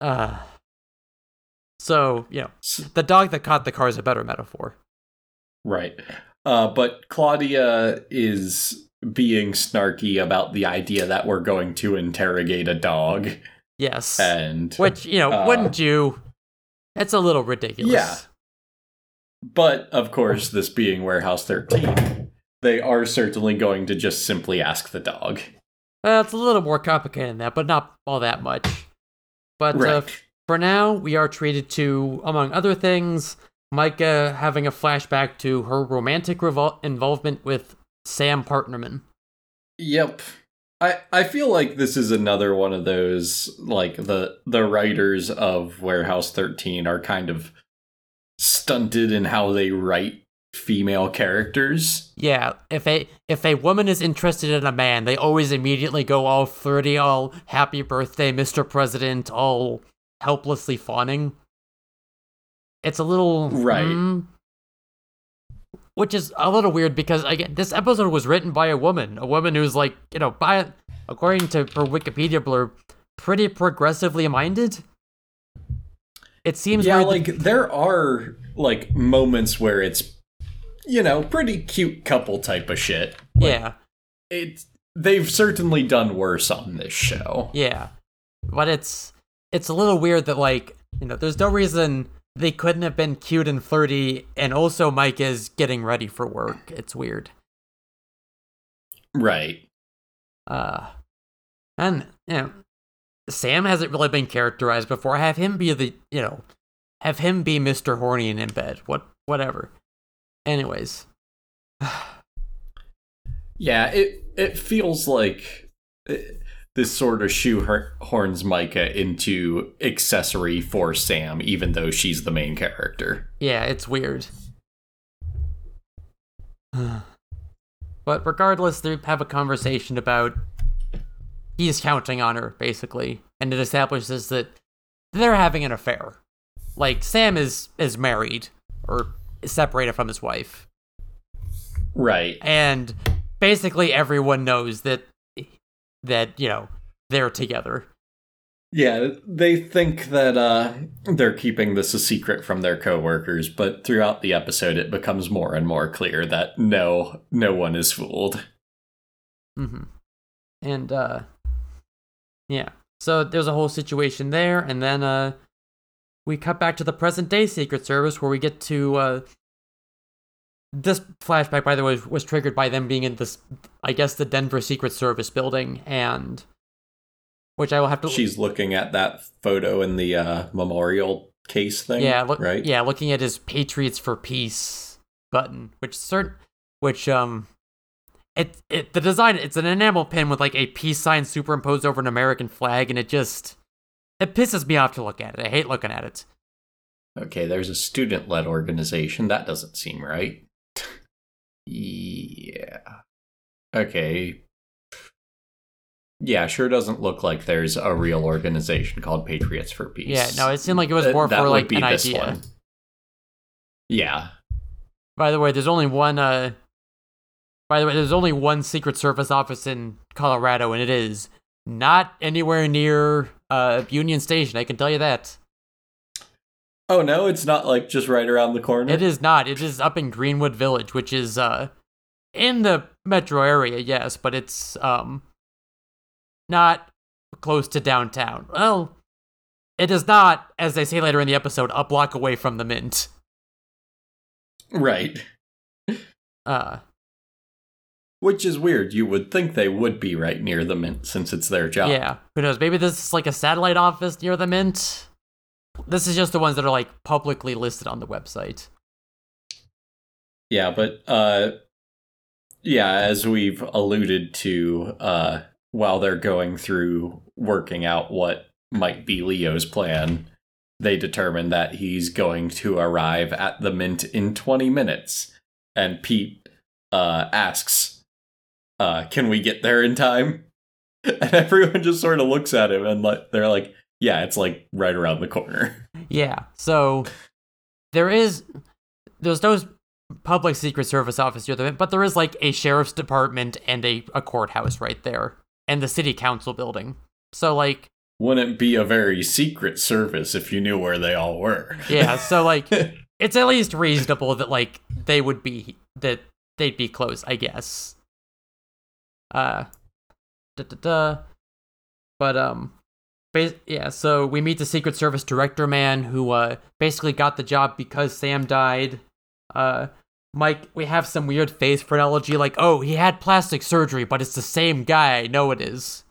Uh, so, you know, the dog that caught the car is a better metaphor. Right. Uh, but Claudia is being snarky about the idea that we're going to interrogate a dog. Yes. And which, you know, uh, wouldn't you? It's a little ridiculous. Yeah. But, of course, this being Warehouse thirteen, they are certainly going to just simply ask the dog. Well, it's a little more complicated than that, but not all that much. But right. uh, for now, we are treated to, among other things, Micah having a flashback to her romantic revol- involvement with Sam Partnerman. Yep. I, I feel like this is another one of those, like, the the writers of Warehouse thirteen are kind of stunted in how they write female characters. Yeah, if a if a woman is interested in a man, they always immediately go all flirty, all happy birthday, Mister President, all helplessly fawning. It's a little... Right. Hmm, which is a little weird because, again, this episode was written by a woman. A woman who's, like, you know, by according to her Wikipedia blurb, pretty progressively minded. It seems... Yeah, like, the- there are, like, moments where it's, you know, pretty cute couple type of shit. Like, yeah. It, they've certainly done worse on this show. Yeah. But it's, it's a little weird that, like, you know, there's no reason... They couldn't have been cute and flirty, and also Mike is getting ready for work. It's weird. Right. Uh, and, you know, Sam hasn't really been characterized before. Have him be the, you know, have him be Mister Horny and in bed. What, whatever. Anyways. Yeah, it, it feels like... It, This sort of shoehorns Micah into accessory for Sam, even though she's the main character. Yeah, it's weird. But regardless, they have a conversation about he's counting on her, basically. And it establishes that they're having an affair. Like, Sam is, is married, or is separated from his wife. Right. And basically everyone knows that that, you know, they're together. Yeah, they think that uh, they're keeping this a secret from their coworkers, but throughout the episode it becomes more and more clear that no, no one is fooled. Mm-hmm. And, uh, yeah. So there's a whole situation there, and then uh, we cut back to the present-day Secret Service, where we get to... Uh, This flashback, by the way, was triggered by them being in this, I guess, the Denver Secret Service building, and which I will have to... She's looking at that photo in the uh, memorial case thing, yeah, lo- right? Yeah, looking at his Patriots for Peace button, which cert- which um, it it the design, it's an enamel pin with like a peace sign superimposed over an American flag, and it just it pisses me off to look at it. I hate looking at it. Okay, there's a student-led organization. That doesn't seem right. Yeah. Okay. Yeah, sure doesn't look like there's a real organization called Patriots for Peace. Yeah, no, it seemed like it was more that for, like, an idea. One. Yeah. By the way, there's only one, uh... By the way, there's only one Secret Service office in Colorado, and it is not anywhere near, uh, Union Station, I can tell you that. Oh, no, it's not, like, just right around the corner? It is not. It is up in Greenwood Village, which is, uh, in the metro area, yes, but it's, um, not close to downtown. Well, it is not, as they say later in the episode, a block away from the Mint. Right. Uh. Which is weird. You would think they would be right near the Mint, since it's their job. Yeah, who knows? Maybe this is, like, a satellite office near the Mint? This is just the ones that are, like, publicly listed on the website. Yeah, but, uh, yeah, as we've alluded to, uh, while they're going through working out what might be Leo's plan, they determine that he's going to arrive at the Mint in twenty minutes. And Pete, uh, asks, uh, can we get there in time? And everyone just sort of looks at him and like they're like, yeah, it's, like, right around the corner. Yeah, so there is... There's no public Secret Service office here, but there is, like, a sheriff's department and a, a courthouse right there. And the city council building. So, like... Wouldn't be a very Secret Service if you knew where they all were. Yeah, so, like, it's at least reasonable that, like, they would be... That they'd be close, I guess. Uh... Da-da-da. But, um... Yeah, so we meet the Secret Service director man who uh, basically got the job because Sam died. Uh, Mike, we have some weird face phrenology like, oh, he had plastic surgery, but it's the same guy. I know it is.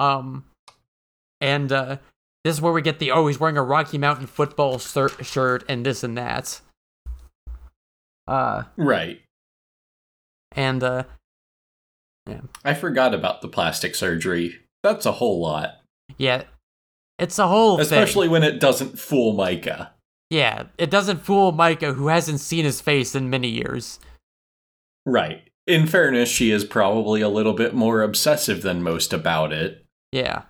Um, and uh, this is where we get the, oh, he's wearing a Rocky Mountain football sir- shirt and this and that. Uh, right. And uh, Yeah. I forgot about the plastic surgery. That's a whole lot. Yeah. It's a whole Especially thing. Especially when it doesn't fool Micah. Yeah, it doesn't fool Micah, who hasn't seen his face in many years. Right. In fairness, she is probably a little bit more obsessive than most about it. Yeah.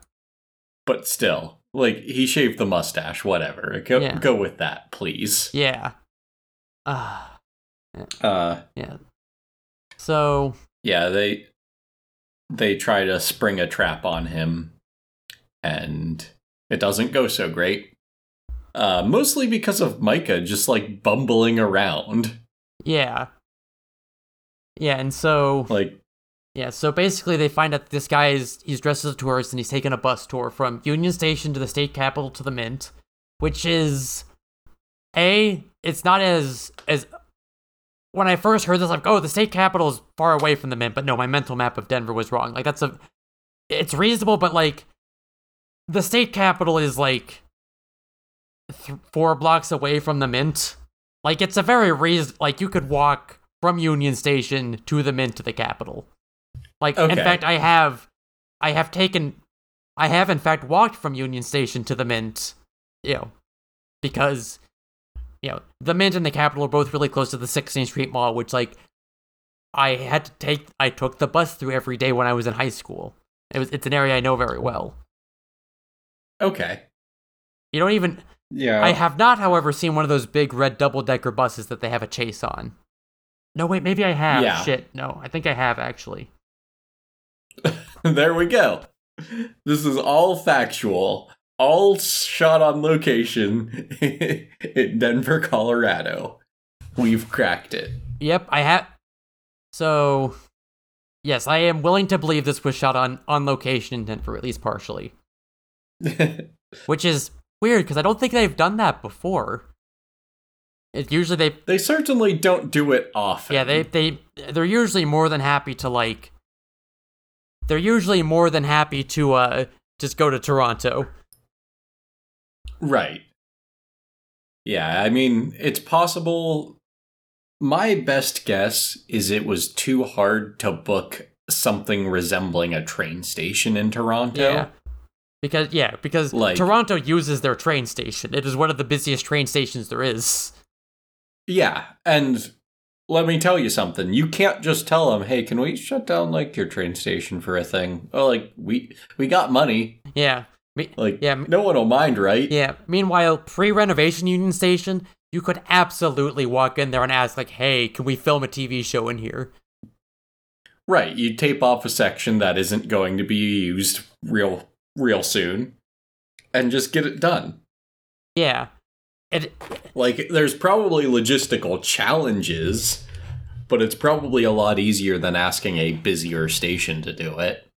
But still, like, he shaved the mustache, whatever. Go, yeah. go with that, please. Yeah. Uh, uh. Yeah. So. Yeah, they they try to spring a trap on him, and it doesn't go so great. Uh, mostly because of Micah just, like, bumbling around. Yeah. Yeah, and so... Like... Yeah, so basically they find out this guy is... He's dressed as a tourist, and he's taking a bus tour from Union Station to the state capitol to the Mint, which is... A, it's not as... as When I first heard this, I'm like, oh, the state capitol is far away from the Mint, but no, my mental map of Denver was wrong. Like, that's a... It's reasonable, but, like... The state capitol is, like... Th- four blocks away from the Mint. Like, it's a very reason... Like, you could walk... From Union Station to the Mint to the Capitol. Like, okay. In fact, I have, I have taken, I have in fact walked from Union Station to the Mint, you know, because, you know, the Mint and the Capitol are both really close to the sixteenth Street Mall, which, like, I had to take, I took the bus through every day when I was in high school. It was, it's an area I know very well. Okay. You don't even, yeah. I have not, however, seen one of those big red double-decker buses that they have a chase on. No, wait, maybe I have. Yeah. Shit, no, I think I have, actually. There we go. This is all factual, all shot on location in Denver, Colorado. We've cracked it. Yep, I have. So, yes, I am willing to believe this was shot on, on location in Denver, at least partially. Which is weird, because I don't think they've done that before. It usually they they certainly don't do it often. Yeah, they they they're usually more than happy to like. They're usually more than happy to uh just go to Toronto. Right. Yeah, I mean, it's possible. My best guess is it was too hard to book something resembling a train station in Toronto. Yeah. Because yeah, because like, Toronto uses their train station. It is one of the busiest train stations there is. Yeah, and let me tell you something. You can't just tell them, hey, can we shut down, like, your train station for a thing? Oh, like, we we got money. Yeah. Me- like, yeah, no one will mind, right? Yeah. Meanwhile, pre-renovation Union Station, you could absolutely walk in there and ask, like, hey, can we film a T V show in here? Right. You tape off a section that isn't going to be used real real soon and just get it done. Yeah. It, like, there's probably logistical challenges, but it's probably a lot easier than asking a busier station to do it.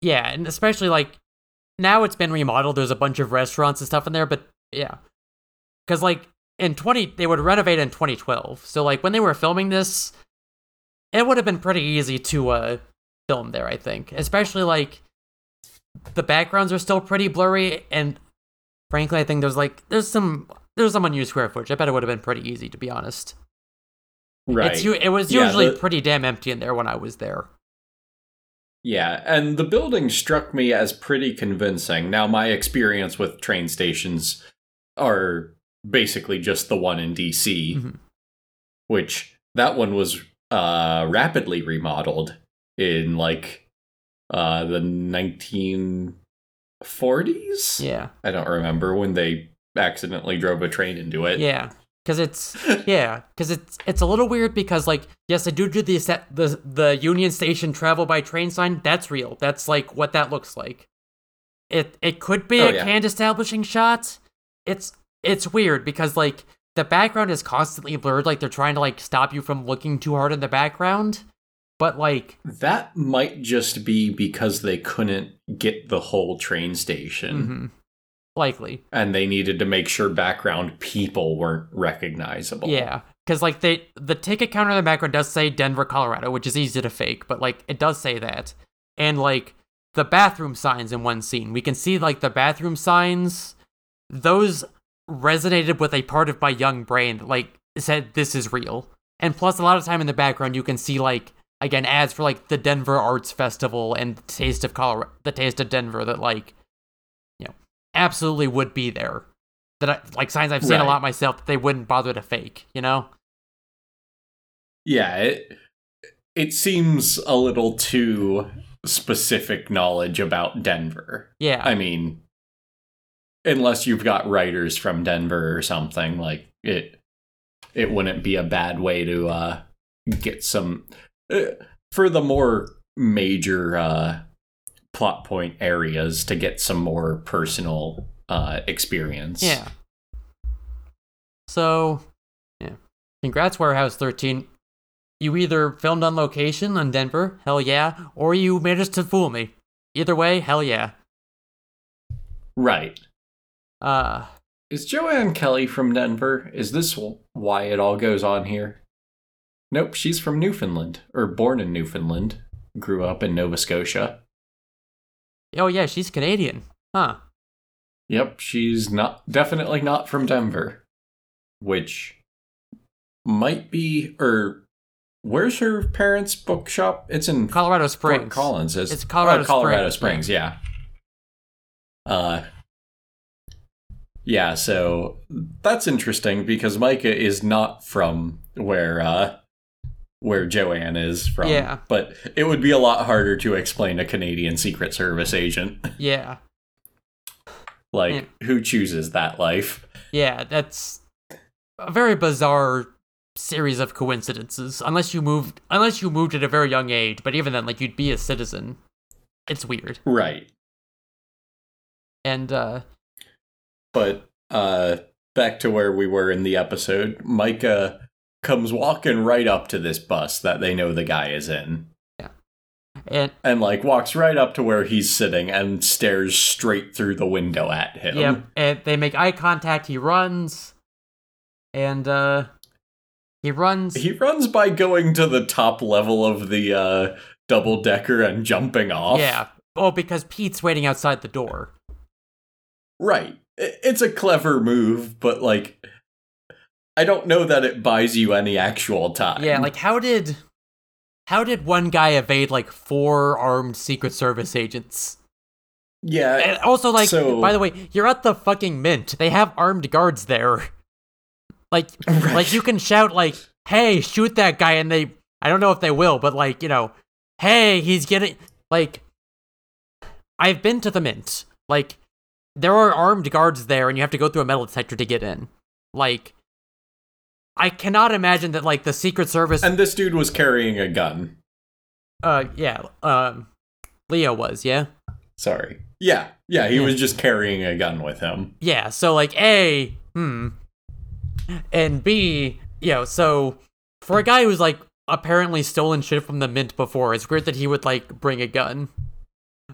Yeah, and especially, like, now it's been remodeled. There's a bunch of restaurants and stuff in there, but, yeah. Because, like, in twenty they would renovate in twenty twelve. So, like, when they were filming this, it would have been pretty easy to uh, film there, I think. Especially, like, the backgrounds are still pretty blurry, and frankly, I think there's, like, there's some... There's some unused square footage. I bet it would have been pretty easy, to be honest. Right. It's, it was usually yeah, the, pretty damn empty in there when I was there. Yeah, and the building struck me as pretty convincing. Now, my experience with train stations are basically just the one in D C, mm-hmm. which that one was uh, rapidly remodeled in, like, uh, the nineteen forties? Yeah. I don't remember when they... accidentally drove a train into it. Yeah, because it's yeah, because it's it's a little weird because, like, yes, I do do the the the Union Station travel by train sign. That's real. That's, like, what that looks like. It it could be oh, a yeah. canned establishing shot. It's it's weird because, like, the background is constantly blurred. Like, they're trying to, like, stop you from looking too hard in the background. But, like, that might just be because they couldn't get the whole train station. Mm-hmm. Likely. And they needed to make sure background people weren't recognizable. Yeah, because, like, they the ticket counter in the background does say Denver, Colorado, which is easy to fake, but, like, it does say that. And, like, the bathroom signs in one scene, we can see, like, the bathroom signs. Those resonated with a part of my young brain that, like, said this is real. And plus, a lot of time in the background, you can see, like, again, ads for, like, the Denver Arts Festival and Taste of Colorado, the Taste of Denver that, like, you know, absolutely would be there. That, I, like, signs I've seen right. a lot myself that they wouldn't bother to fake, you know? Yeah, it, it seems a little too specific knowledge about Denver. Yeah. I mean, unless you've got writers from Denver or something, like, it, it wouldn't be a bad way to uh, get some... for the more major uh, plot point areas to get some more personal uh, experience. Yeah. So, yeah. Congrats, Warehouse thirteen. You either filmed on location in Denver, hell yeah, or you managed to fool me. Either way, hell yeah. Right. Uh, Is Joanne Kelly from Denver? Is this why it all goes on here? Nope, she's from Newfoundland, or born in Newfoundland, grew up in Nova Scotia. Oh yeah, she's Canadian, huh? Yep, she's not definitely not from Denver, which might be, or where's her parents' bookshop? It's in Colorado Springs. Fort Collins is it's Colorado, oh, Colorado Springs. Springs, yeah. Uh, yeah, so that's interesting because Micah is not from where. Uh, where Joanne is from. Yeah. But it would be a lot harder to explain a Canadian Secret Service agent. Yeah. Like, yeah. Who chooses that life? Yeah, that's a very bizarre series of coincidences. Unless you moved unless you moved at a very young age, but even then, like, you'd be a citizen. It's weird. Right. And uh But uh back to where we were in the episode, Micah comes walking right up to this bus that they know the guy is in. Yeah. And, and like, walks right up to where he's sitting and stares straight through the window at him. Yeah, and they make eye contact, he runs, and, uh, he runs... He runs by going to the top level of the, uh, double-decker and jumping off. Yeah, oh, because Pete's waiting outside the door. Right. It's a clever move, but, like... I don't know that it buys you any actual time. Yeah, like, how did how did one guy evade, like, four armed Secret Service agents? Yeah. And also, like, so, by the way, you're at the fucking Mint. They have armed guards there. Like, right. Like, you can shout, like, hey, shoot that guy, and they, I don't know if they will, but, like, you know, hey, he's getting, like, I've been to the Mint. Like, there are armed guards there, and you have to go through a metal detector to get in. Like... I cannot imagine that, like, the Secret Service... And this dude was carrying a gun. Uh, yeah. Um, Leo was, yeah? Sorry. Yeah, yeah, he yeah. was just carrying a gun with him. Yeah, so, like, A, hmm, and B, you know, so, for a guy who's, like, apparently stolen shit from the Mint before, it's weird that he would, like, bring a gun.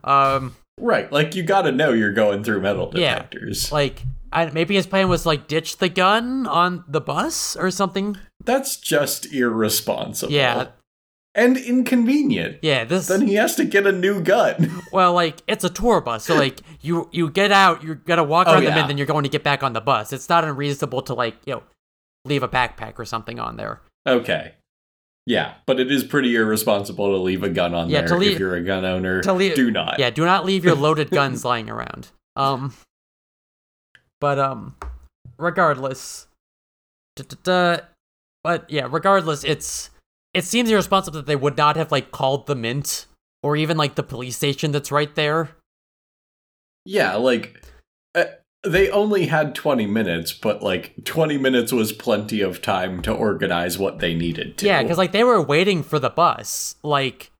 Um... Right, like, you gotta know you're going through metal detectors. Yeah, like, I, maybe his plan was, like, ditch the gun on the bus or something? That's just irresponsible. Yeah. And inconvenient. Yeah, this... Then he has to get a new gun. Well, like, it's a tour bus, so, like, you you get out, you're gonna walk around oh, yeah. the Mint, then you're going to get back on the bus. It's not unreasonable to, like, you know, leave a backpack or something on there. Okay. Yeah, but it is pretty irresponsible to leave a gun on yeah, there to leave, if you're a gun owner. To leave, do not. Yeah, do not leave your loaded guns lying around. Um, but um, regardless, da, da, da, but yeah, regardless, it's it seems irresponsible that they would not have, like, called the Mint or even, like, the police station that's right there. Yeah, like. Uh- They only had twenty minutes, but, like, twenty minutes was plenty of time to organize what they needed to. Yeah, because, like, they were waiting for the bus. Like,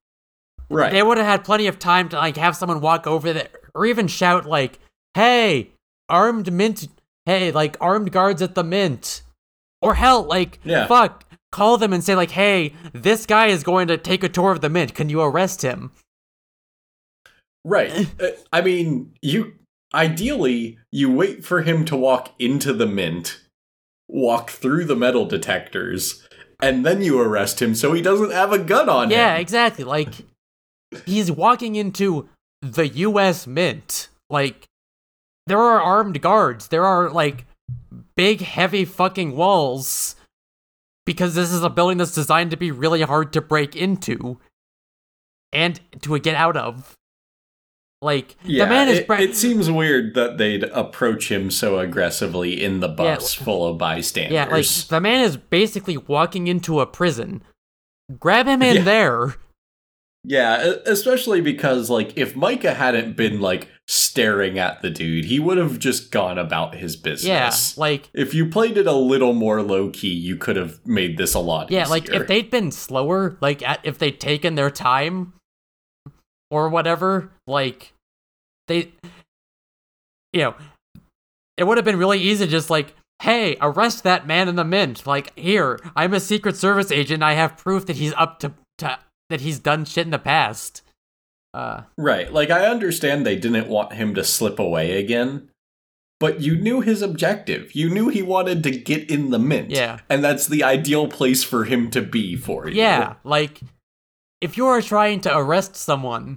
right. They would have had plenty of time to, like, have someone walk over there or even shout, like, hey, armed Mint, hey, like, armed guards at the Mint. Or, hell, like, yeah. fuck, call them and say, like, hey, this guy is going to take a tour of the Mint. Can you arrest him? Right. I mean, you... Ideally, you wait for him to walk into the Mint, walk through the metal detectors, and then you arrest him so he doesn't have a gun on yeah, him. Yeah, exactly. Like, he's walking into the U S Mint. Like, there are armed guards. There are, like, big, heavy fucking walls. because this is a building that's designed to be really hard to break into and to get out of. Like, yeah, the man is. It, bra- it seems weird that they'd approach him so aggressively in the bus yeah, full of bystanders. Yeah, like, the man is basically walking into a prison. Grab him in yeah. there. Yeah, especially because, like, if Micah hadn't been, like, staring at the dude, he would have just gone about his business. Yeah, like... If you played it a little more low-key, you could have made this a lot yeah, easier. Yeah, like, if they'd been slower, like, at, if they'd taken their time or whatever, like, they... You know, it would have been really easy to just, like, hey, arrest that man in the mint. Like, here, I'm a Secret Service agent, I have proof that he's up to... to that he's done shit in the past. Uh, right, like, I understand they didn't want him to slip away again, but you knew his objective. You knew he wanted to get in the mint. Yeah. And that's the ideal place for him to be for you. Yeah, like, if you are trying to arrest someone,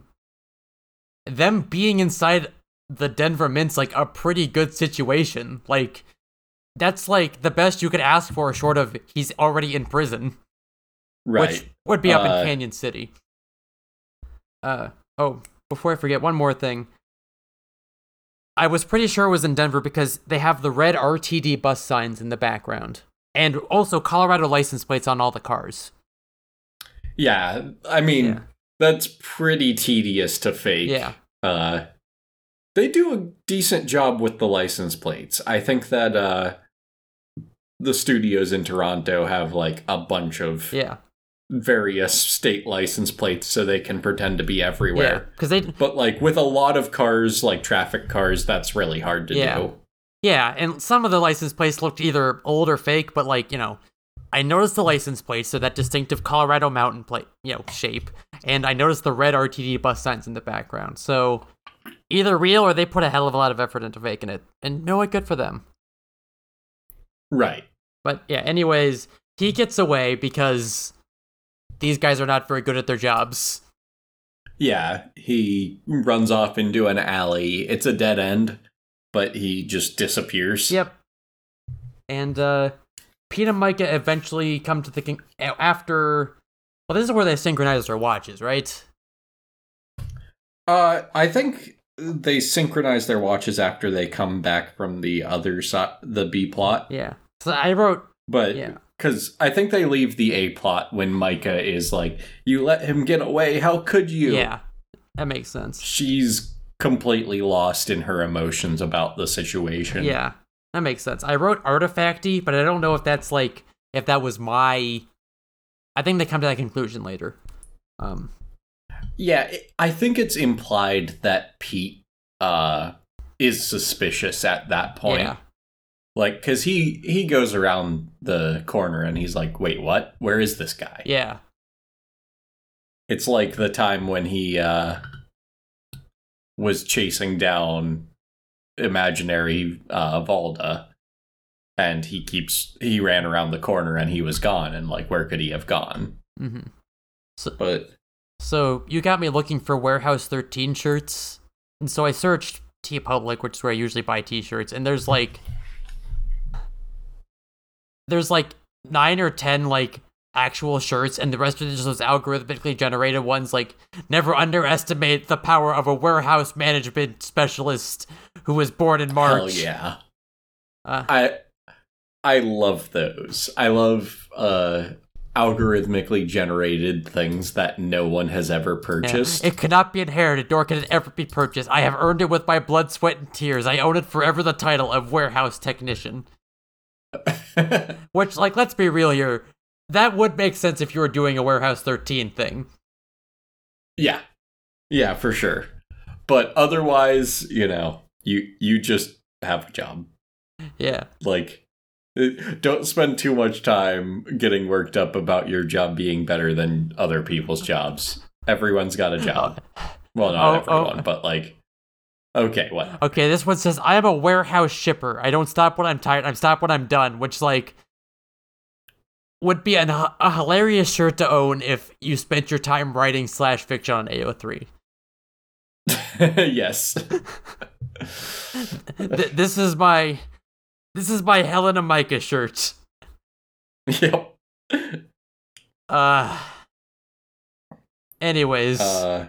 them being inside the Denver Mint's, like, a pretty good situation. Like, that's, like, the best you could ask for short of he's already in prison. Right. Which would be up uh, in Canyon City. Uh, oh, before I forget, one more thing. I was pretty sure it was in Denver because they have the red R T D bus signs in the background. And also Colorado license plates on all the cars. Yeah, I mean, yeah. That's pretty tedious to fake. Yeah. Uh, they do a decent job with the license plates. I think that uh, the studios in Toronto have, like, a bunch of... yeah. various state license plates so they can pretend to be everywhere. Yeah, they, but, like, with a lot of cars, like traffic cars, that's really hard to yeah. do. Yeah, and some of the license plates looked either old or fake, but, like, you know, I noticed the license plates, so that distinctive Colorado mountain plate, you know, shape, and I noticed the red R T D bus signs in the background. So either real or they put a hell of a lot of effort into faking it, and no, it good for them. Right. But, yeah, anyways, he gets away because... these guys are not very good at their jobs. Yeah, he runs off into an alley. It's a dead end, but he just disappears. Yep. And uh, Pete and Micah eventually come to the... Con- after... Well, this is where they synchronize their watches, right? Uh, I think they synchronize their watches after they come back from the other side, the B-plot. Yeah. So I wrote... But... yeah. Because I think they leave the A-plot when Micah is like, you let him get away, how could you? Yeah, that makes sense. She's completely lost in her emotions about the situation. Yeah, that makes sense. I wrote artifacty, but I don't know if that's like, if that was my... I think they come to that conclusion later. Um. Yeah, I think it's implied that Pete uh, is suspicious at that point. Yeah. Like, because he, he goes around the corner and he's like, wait, what? Where is this guy? Yeah. It's like the time when he uh, was chasing down imaginary uh, Valda. And he keeps, he ran around the corner and he was gone. And, like, where could he have gone? Mm-hmm. So, but, so you got me looking for Warehouse thirteen shirts. And so I searched TeePublic, which is where I usually buy t-shirts. And there's, like... there's, like, nine or ten, like, actual shirts, and the rest of it is those algorithmically generated ones, like, never underestimate the power of a warehouse management specialist who was born in March. Hell yeah. Uh, I I love those. I love uh, algorithmically generated things that no one has ever purchased. Yeah. It cannot be inherited, nor can it ever be purchased. I have earned it with my blood, sweat, and tears. I own it forever, the title of warehouse technician. Which, like, let's be real here, that would make sense if you were doing a Warehouse thirteen thing. Yeah. Yeah, for sure. But otherwise, you know, you you just have a job. Yeah. Like, don't spend too much time getting worked up about your job being better than other people's jobs. Everyone's got a job. Well, not oh, everyone, oh. but, like, okay, what? Okay, this one says, I am a warehouse shipper. I don't stop when I'm tired. I stop when I'm done, which, like, would be an, a hilarious shirt to own if you spent your time writing slash fiction on A O three. Yes. Th- this is my, this is my Helen and Micah shirt. Yep. Uh, anyways. Uh,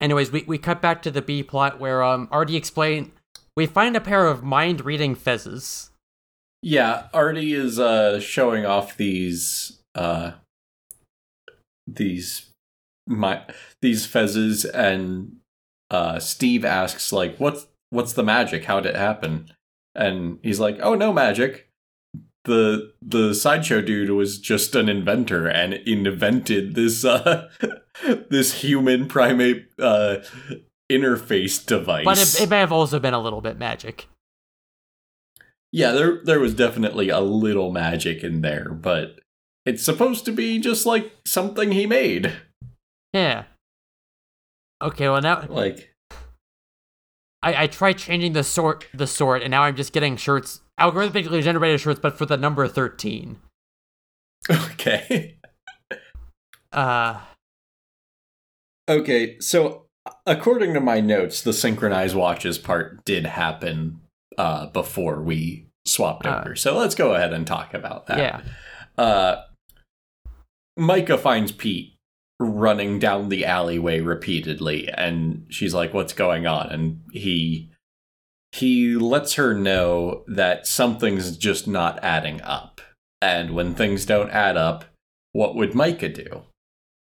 anyways, we, we cut back to the B plot where um Artie explained we find a pair of mind-reading fezzes. Yeah, Artie is uh showing off these uh these my these fezzes, and uh Steve asks, like, what's what's the magic? How'd it happen? And he's like, oh, no magic. The the sideshow dude was just an inventor and invented this uh, this human primate uh, interface device. But it, it may have also been a little bit magic. Yeah, there there was definitely a little magic in there, but it's supposed to be just like something he made. Yeah. Okay, well now, like, I I tried changing the sort the sort, and now I'm just getting shirts. Algorithmically generated shirts, but for the number thirteen. Okay. uh. Okay, so according to my notes, the synchronized watches part did happen uh, before we swapped uh, over. So let's go ahead and talk about that. Yeah. Uh, Micah finds Pete running down the alleyway repeatedly, and she's like, what's going on? And he... He lets her know that something's just not adding up. And when things don't add up, what would Micah do?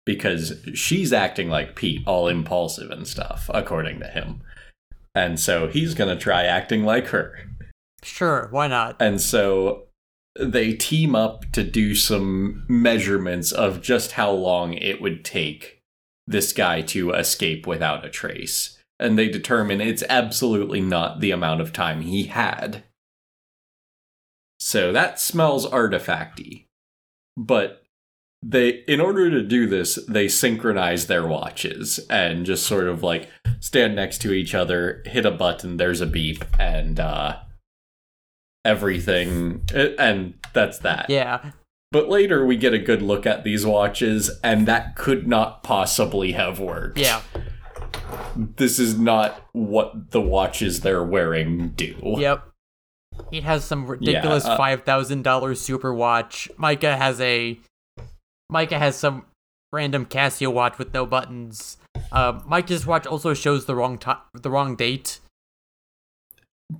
Because she's acting like Pete, all impulsive and stuff, according to him. And so he's going to try acting like her. Sure, why not? And so they team up to do some measurements of just how long it would take this guy to escape without a trace. And they determine it's absolutely not the amount of time he had. So that smells artifacty. But they, in order to do this, they synchronize their watches and just sort of like stand next to each other, hit a button, there's a beep, and uh, everything. And that's that. Yeah. But later we get a good look at these watches, and that could not possibly have worked. Yeah. This is not what the watches they're wearing do. Yep. He has some ridiculous yeah, uh, five thousand dollars super watch. Micah has a... Micah has some random Casio watch with no buttons. Uh, Micah's watch also shows the wrong time, the wrong date.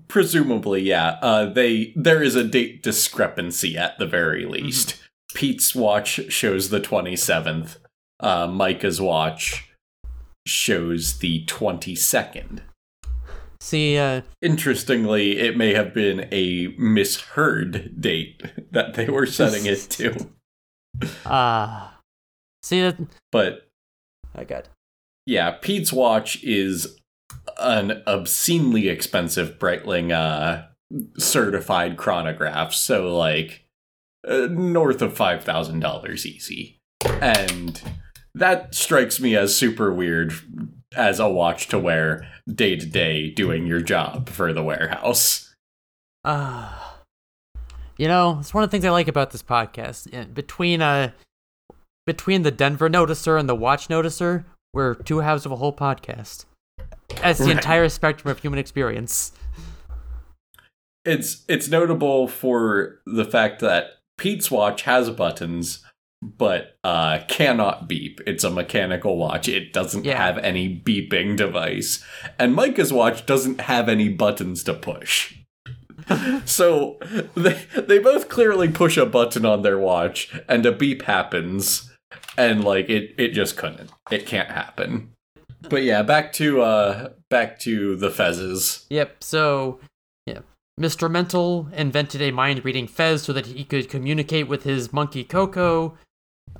Presumably, yeah. Uh, they There is a date discrepancy at the very least. Mm-hmm. Pete's watch shows the twenty-seventh. Uh, Micah's watch... shows the twenty-second. See, uh... Interestingly, it may have been a misheard date that they were setting it to. Ah. Uh, see, that... But... I got... Yeah, Pete's watch is an obscenely expensive Breitling, uh, certified chronograph, so, like, uh, north of five thousand dollars easy. And... That strikes me as super weird as a watch to wear day to day doing your job for the warehouse. Uh, you know, it's one of the things I like about this podcast. Between uh, between the Denver Noticer and the Watch Noticer, we're two halves of a whole podcast. As the right. entire spectrum of human experience. It's, it's notable for the fact that Pete's watch has buttons, but uh, cannot beep. It's a mechanical watch. It doesn't yeah. have any beeping device. And Micah's watch doesn't have any buttons to push. So they they both clearly push a button on their watch, and a beep happens. And like it, it just couldn't. It can't happen. But yeah, back to uh back to the fezzes. Yep, so yeah. Mister Mental invented a mind-reading fez so that he could communicate with his monkey Coco.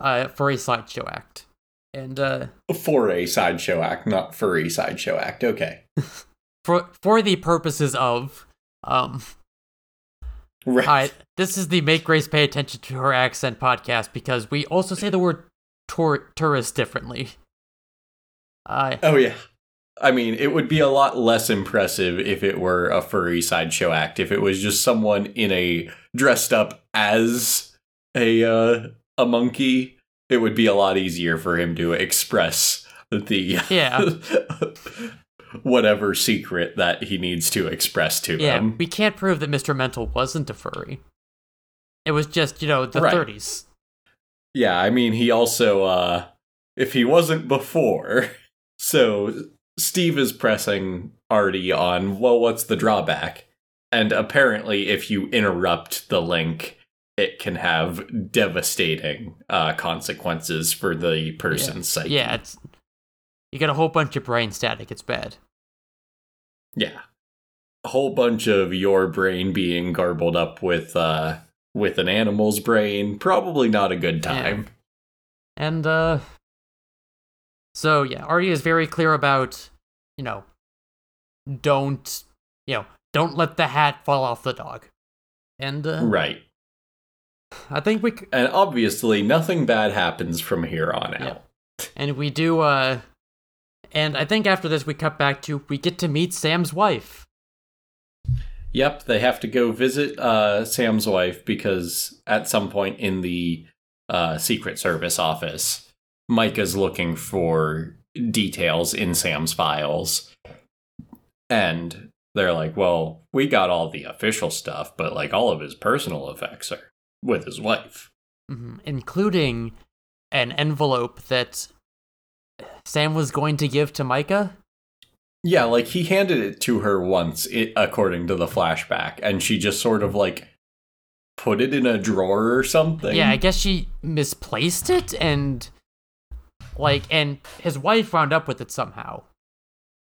Uh, for a sideshow act. And, uh... For a sideshow act, not for a sideshow act, okay. for for the purposes of, um... Right. Uh, this is the Make Grace Pay Attention to Her Accent podcast, because we also say the word tour- tourist differently. Uh, oh, yeah. I mean, it would be a lot less impressive if it were a furry sideshow act, if it was just someone in a... dressed up as a, uh... a monkey. It would be a lot easier for him to express the yeah whatever secret that he needs to express to yeah, them. We can't prove that Mister Mental wasn't a furry. It was just, you know, the right. thirties. Yeah, I mean, he also, uh, if he wasn't before, so Steve is pressing Artie on, well, what's the drawback? And apparently, if you interrupt the link, it can have devastating uh, consequences for the person's yeah. psyche. Yeah, it's, you get a whole bunch of brain static. It's bad. Yeah. A whole bunch of your brain being garbled up with uh, with an animal's brain. Probably not a good time. Yeah. And, uh... So, yeah, Artie is very clear about, you know, don't, you know, don't let the hat fall off the dog. And, uh... Right. I think we... C- and obviously, nothing bad happens from here on out. Yeah. And we do, uh... and I think after this, we cut back to, we get to meet Sam's wife. Yep, they have to go visit uh, Sam's wife because at some point in the uh, Secret Service office, Mike is looking for details in Sam's files. And they're like, well, we got all the official stuff, but like all of his personal effects are with his wife. Mm-hmm. Including an envelope that Sam was going to give to Micah. Yeah, like, he handed it to her once, it, according to the flashback, and she just sort of, like, put it in a drawer or something. Yeah, I guess she misplaced it, and, like, and his wife wound up with it somehow.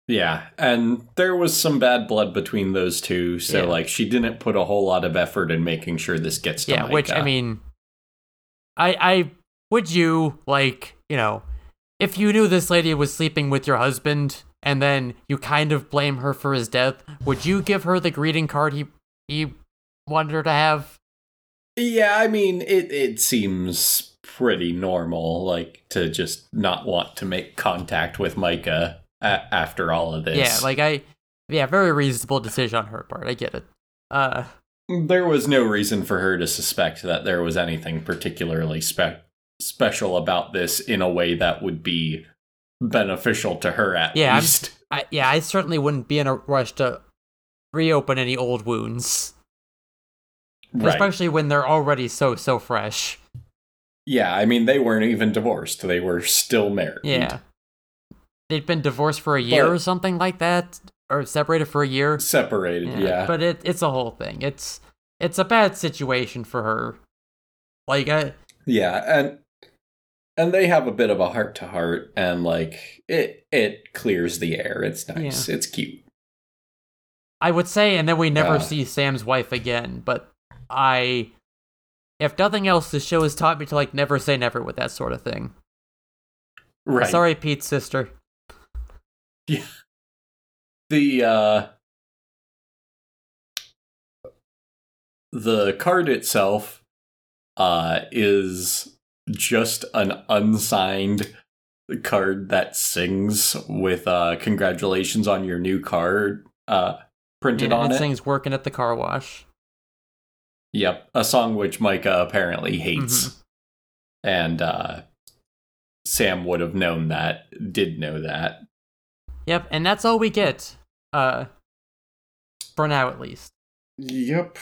Yeah, and there was some bad blood between those two, so, yeah. like, she didn't put a whole lot of effort in making sure this gets to yeah, Micah. Which, I mean, I, I, would you, like, you know, if you knew this lady was sleeping with your husband... and then you kind of blame her for his death, would you give her the greeting card he he wanted her to have? Yeah, I mean, it, it seems pretty normal, like, to just not want to make contact with Micah a- after all of this. Yeah, like, I... Yeah, very reasonable decision on her part, I get it. Uh, there was no reason for her to suspect that there was anything particularly spe- special about this in a way that would be... beneficial to her at yeah, least. I, yeah, I certainly wouldn't be in a rush to reopen any old wounds. Right. Especially when they're already so, so fresh. Yeah, I mean, they weren't even divorced. They were still married. Yeah. They'd been divorced for a year but, or something like that? Or separated for a year? Separated, yeah. yeah. But it, it's a whole thing. It's it's a bad situation for her. Like, I... Yeah, and... And they have a bit of a heart-to-heart, and, like, it it clears the air. It's nice. Yeah. It's cute. I would say, and then we never uh, see Sam's wife again, but I... If nothing else, this show has taught me to, like, never say never with that sort of thing. Right. Sorry, Pete's sister. Yeah. The, uh... The card itself, uh, is... just an unsigned card that sings with uh, congratulations on your new car uh, printed yeah, on it. It sings working at the car wash. Yep, a song which Micah apparently hates. Mm-hmm. And uh, Sam would have known that, did know that. Yep, and that's all we get. Uh, for now, at least. Yep.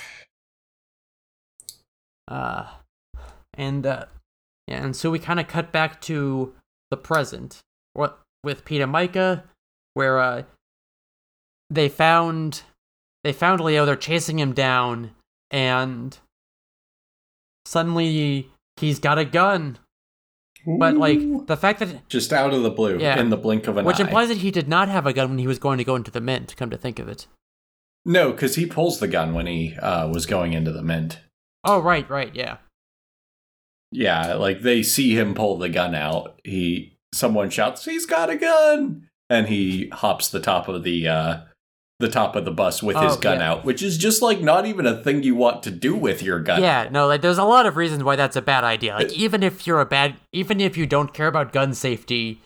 Uh, and... Uh, Yeah, and so we kind of cut back to the present, what with Pete and Micah, where uh, they found they found Leo. They're chasing him down, and suddenly he's got a gun. Ooh. But like the fact that just out of the blue, yeah, in the blink of an which eye, which implies that he did not have a gun when he was going to go into the mint. Come to think of it, no, because he pulls the gun when he uh, was going into the mint. Oh right, right, yeah. Yeah, like, they see him pull the gun out. He, someone shouts, "He's got a gun!" And he hops the top of the, uh, the top of the bus with oh, his gun yeah. out, which is just, like, not even a thing you want to do with your gun. Yeah, no, like, there's a lot of reasons why that's a bad idea. Like, even if you're a bad, even if you don't care about gun safety,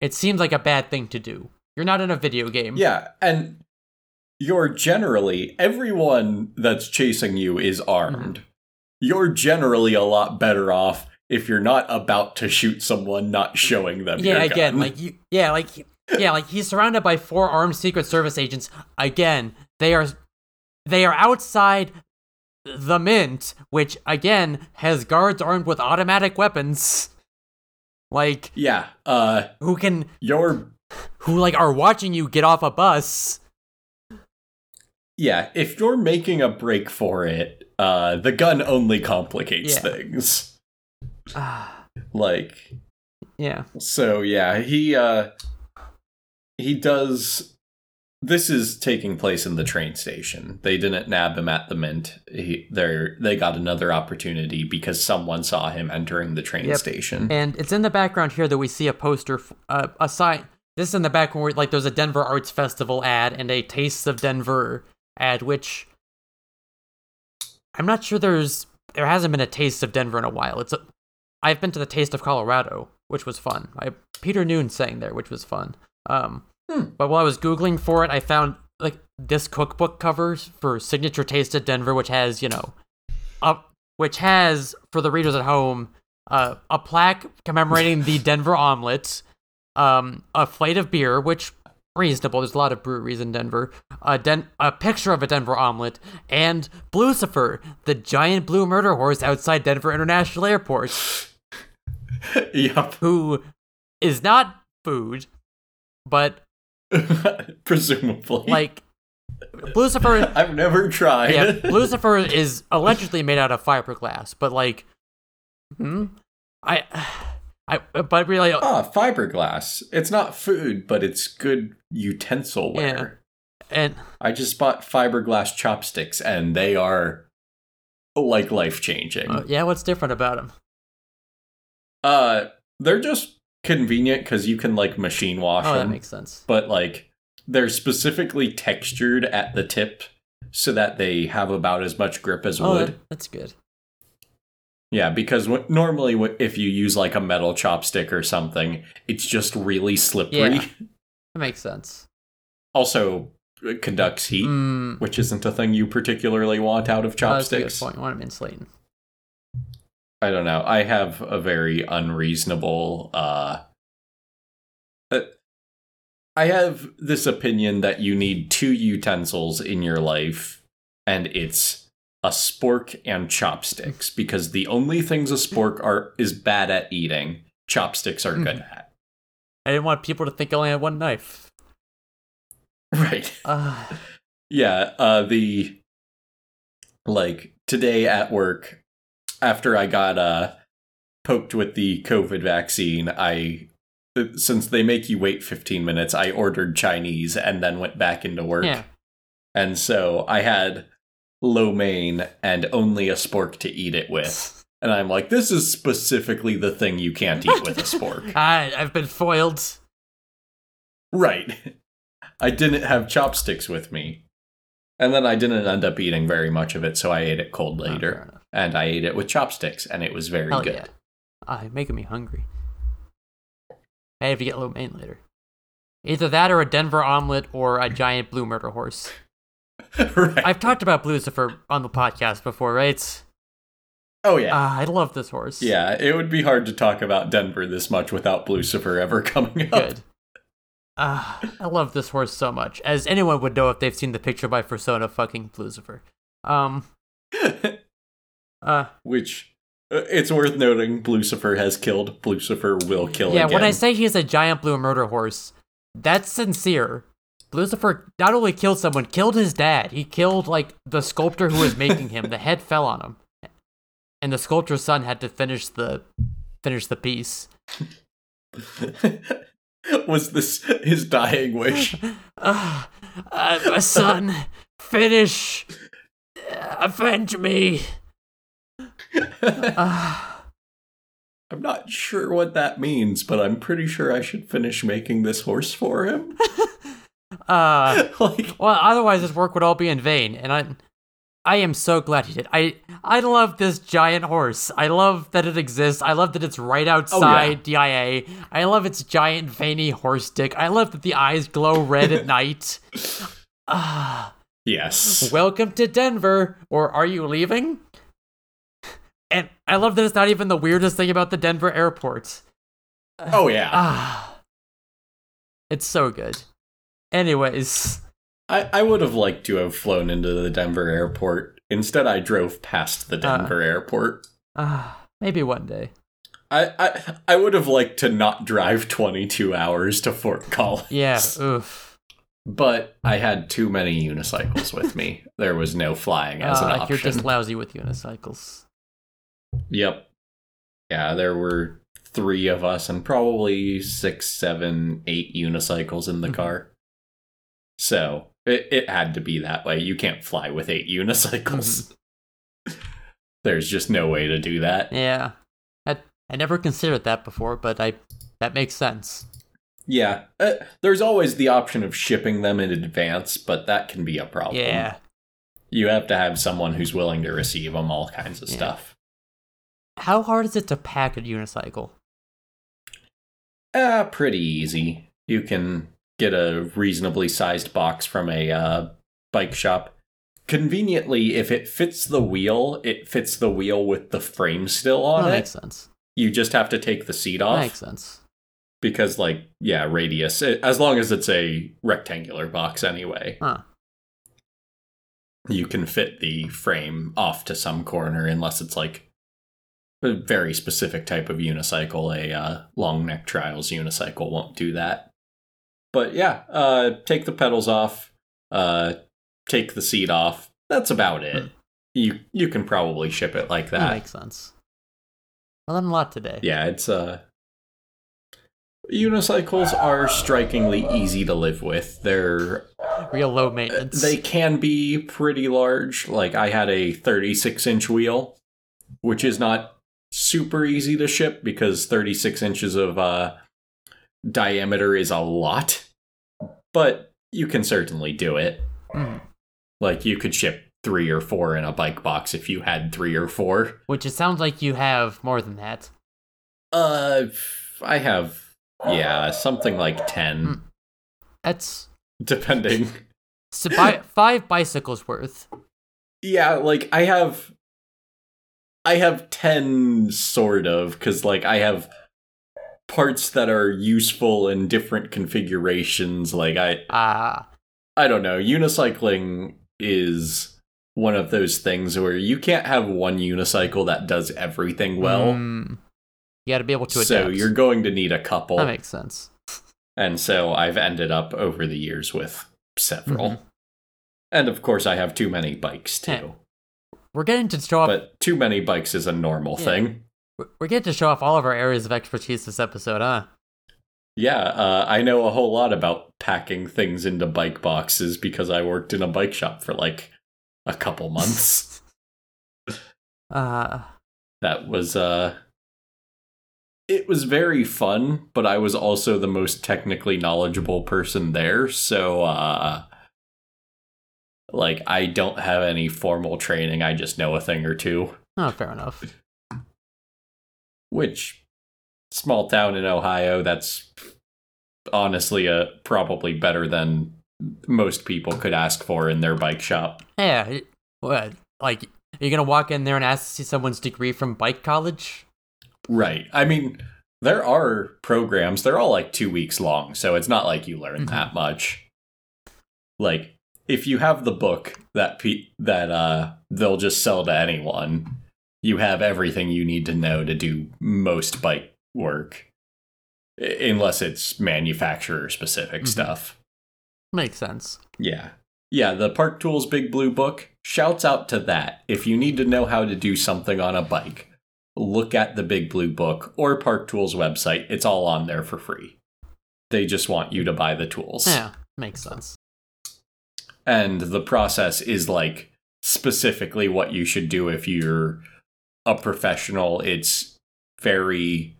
it seems like a bad thing to do. You're not in a video game. Yeah, and you're generally, everyone that's chasing you is armed. Mm-hmm. You're generally a lot better off if you're not about to shoot someone, not showing them yeah, your gun. Again, like you, yeah, like yeah, like he's surrounded by four armed Secret Service agents. Again, they are they are outside the Mint, which, again, has guards armed with automatic weapons. Like, yeah, uh, who can, your, who, like, are watching you get off a bus. Yeah, if you're making a break for it, uh, the gun only complicates yeah. things. Like, yeah. So, yeah, he, uh, he does. This is taking place in the train station. They didn't nab him at the Mint. He, they're, they got another opportunity because someone saw him entering the train yep. station. And it's in the background here that we see a poster, uh, a sign. This is in the background where, like, there's a Denver Arts Festival ad and a Tastes of Denver ad, which I'm not sure there's... There hasn't been a Taste of Denver in a while. It's a, I've been to the Taste of Colorado, which was fun. I, Peter Noon sang there, which was fun. Um... But while I was Googling for it, I found, like, this cookbook cover for Signature Taste of Denver, which has, you know, uh, which has, for the readers at home, uh, a plaque commemorating the Denver omelet, um, a flight of beer, which, reasonable, there's a lot of breweries in Denver, a, den- a picture of a Denver omelet, and Blucifer, the giant blue murder horse outside Denver International Airport. Yep. Who is not food, but... Presumably. Like, Blucifer... I've never tried. Yeah, Blucifer is allegedly made out of fiberglass, but, like, hmm? I... I but really... Ah, fiberglass. It's not food, but it's good utensilware. Yeah. And... I just bought fiberglass chopsticks, and they are, like, life-changing. Uh, yeah, what's different about them? Uh, they're just... convenient because you can, like, machine wash them. Oh, that makes sense. But, like, they're specifically textured at the tip so that they have about as much grip as oh, wood. That, that's good. Yeah, because w- normally w- if you use, like, a metal chopstick or something, it's just really slippery. Yeah, that makes sense. Also, it conducts heat, mm. which isn't a thing you particularly want out of chopsticks. Oh, that's a good point. You want them insulating. I don't know. I have a very unreasonable, uh, uh, I have this opinion that you need two utensils in your life, and it's a spork and chopsticks, because the only things a spork are is bad at eating, chopsticks are good at. I didn't want people to think I only had one knife. Right. Uh. Yeah, uh, the, like, today at work, after I got uh, poked with the COVID vaccine, I, since they make you wait fifteen minutes, I ordered Chinese and then went back into work. Yeah. And so I had lo mein and only a spork to eat it with. And I'm like, this is specifically the thing you can't eat with a spork. I, I've been foiled. Right. I didn't have chopsticks with me. And then I didn't end up eating very much of it, so I ate it cold later. Okay. And I ate it with chopsticks, and it was very Hell good. Yeah. Ah, you're making me hungry. I have to get lo mein later. Either that or a Denver omelet or a giant blue murder horse. Right. I've talked about Blucifer on the podcast before, right? Oh, yeah. Ah, I love this horse. Yeah, it would be hard to talk about Denver this much without Blucifer ever coming up. Good. Ah, I love this horse so much. As anyone would know if they've seen the picture by Persona fucking Blucifer. Um... Uh, Which, uh, it's worth noting, Blucifer has killed, Blucifer will kill yeah, again. Yeah, when I say he's a giant blue murder horse, that's sincere. Blucifer not only killed someone, killed his dad. He killed, like, the sculptor who was making him. The head fell on him. And the sculptor's son had to finish the, finish the piece. Was this his dying wish? uh, uh, my son, finish, uh, avenge me. uh, I'm not sure what that means, but I'm pretty sure I should finish making this horse for him. uh, like, well, otherwise his work would all be in vain, and I, I am so glad he did. I, I love this giant horse. I love that it exists. I love that it's right outside oh, yeah. D I A. I love its giant veiny horse dick. I love that the eyes glow red at night. Uh, yes. Welcome to Denver, or are you leaving? And I love that it's not even the weirdest thing about the Denver airport. Oh, yeah. Ah, it's so good. Anyways. I, I would have liked to have flown into the Denver airport Instead, I drove past the Denver uh, airport. Ah, uh, maybe one day. I, I I would have liked to not drive twenty-two hours to Fort Collins. Yeah, oof. But I had too many unicycles with me. There was no flying as uh, an option. You're just lousy with unicycles. Yep. Yeah, there were three of us and probably six, seven, eight unicycles in the mm-hmm. car. So it, it had to be that way. You can't fly with eight unicycles. Mm-hmm. There's just no way to do that. Yeah. I never considered that before, but I that makes sense. Yeah. Uh, there's always the option of shipping them in advance, but that can be a problem. Yeah. You have to have someone who's willing to receive them, all kinds of yeah. stuff. How hard is it to pack a unicycle? Uh, pretty easy. You can get a reasonably sized box from a uh, bike shop. Conveniently, if it fits the wheel, it fits the wheel with the frame still on that it. That makes sense. You just have to take the seat off. Makes sense. Because, like, yeah, radius. It, as long as it's a rectangular box anyway. Huh. You can fit the frame off to some corner unless it's, like, a very specific type of unicycle. A uh, long neck trials unicycle won't do that. But, yeah, uh, take the pedals off. Uh, take the seat off. That's about it. Hmm. You, you can probably ship it like that. That makes sense. I learned a lot today. Yeah, it's uh, unicycles are strikingly easy to live with. They're real low maintenance. They can be pretty large. Like I had a thirty-six inch wheel, which is not super easy to ship because thirty-six inches of uh, diameter is a lot, but you can certainly do it. Mm. Like you could ship three or four in a bike box if you had three or four. Which it sounds like you have more than that. Uh, I have, yeah, something like ten. That's... Depending. So bi- five bicycles worth. Yeah, like, I have... I have ten, sort of, because, like, I have parts that are useful in different configurations, like, I... Ah. I don't know, unicycling is... one of those things where you can't have one unicycle that does everything well. Mm. You gotta be able to adapt. So you're going to need a couple. That makes sense. And so I've ended up over the years with several. Mm-hmm. And of course I have too many bikes too. Yeah. We're getting to show off... But too many bikes is a normal yeah. thing. We're getting to show off all of our areas of expertise this episode, huh? Yeah, uh, I know a whole lot about packing things into bike boxes because I worked in a bike shop for like... a couple months. uh, that was, uh... It was very fun, but I was also the most technically knowledgeable person there, so, uh... Like, I don't have any formal training, I just know a thing or two. Oh, fair enough. Which, small town in Ohio, that's honestly a, probably better than... most people could ask for in their bike shop. Yeah, what? Like, are you gonna walk in there and ask to see someone's degree from bike college? Right. I mean, there are programs. They're all like two weeks long, so it's not like you learn mm-hmm. that much. Like, if you have the book that pe- that uh, they'll just sell to anyone, you have everything you need to know to do most bike work, unless it's manufacturer-specific mm-hmm. stuff. Makes sense. Yeah. Yeah, the Park Tools Big Blue Book, shouts out to that. If you need to know how to do something on a bike, look at the Big Blue Book or Park Tools website. It's all on there for free. They just want you to buy the tools. Yeah, makes sense. And the process is like specifically what you should do if you're a professional. It's very...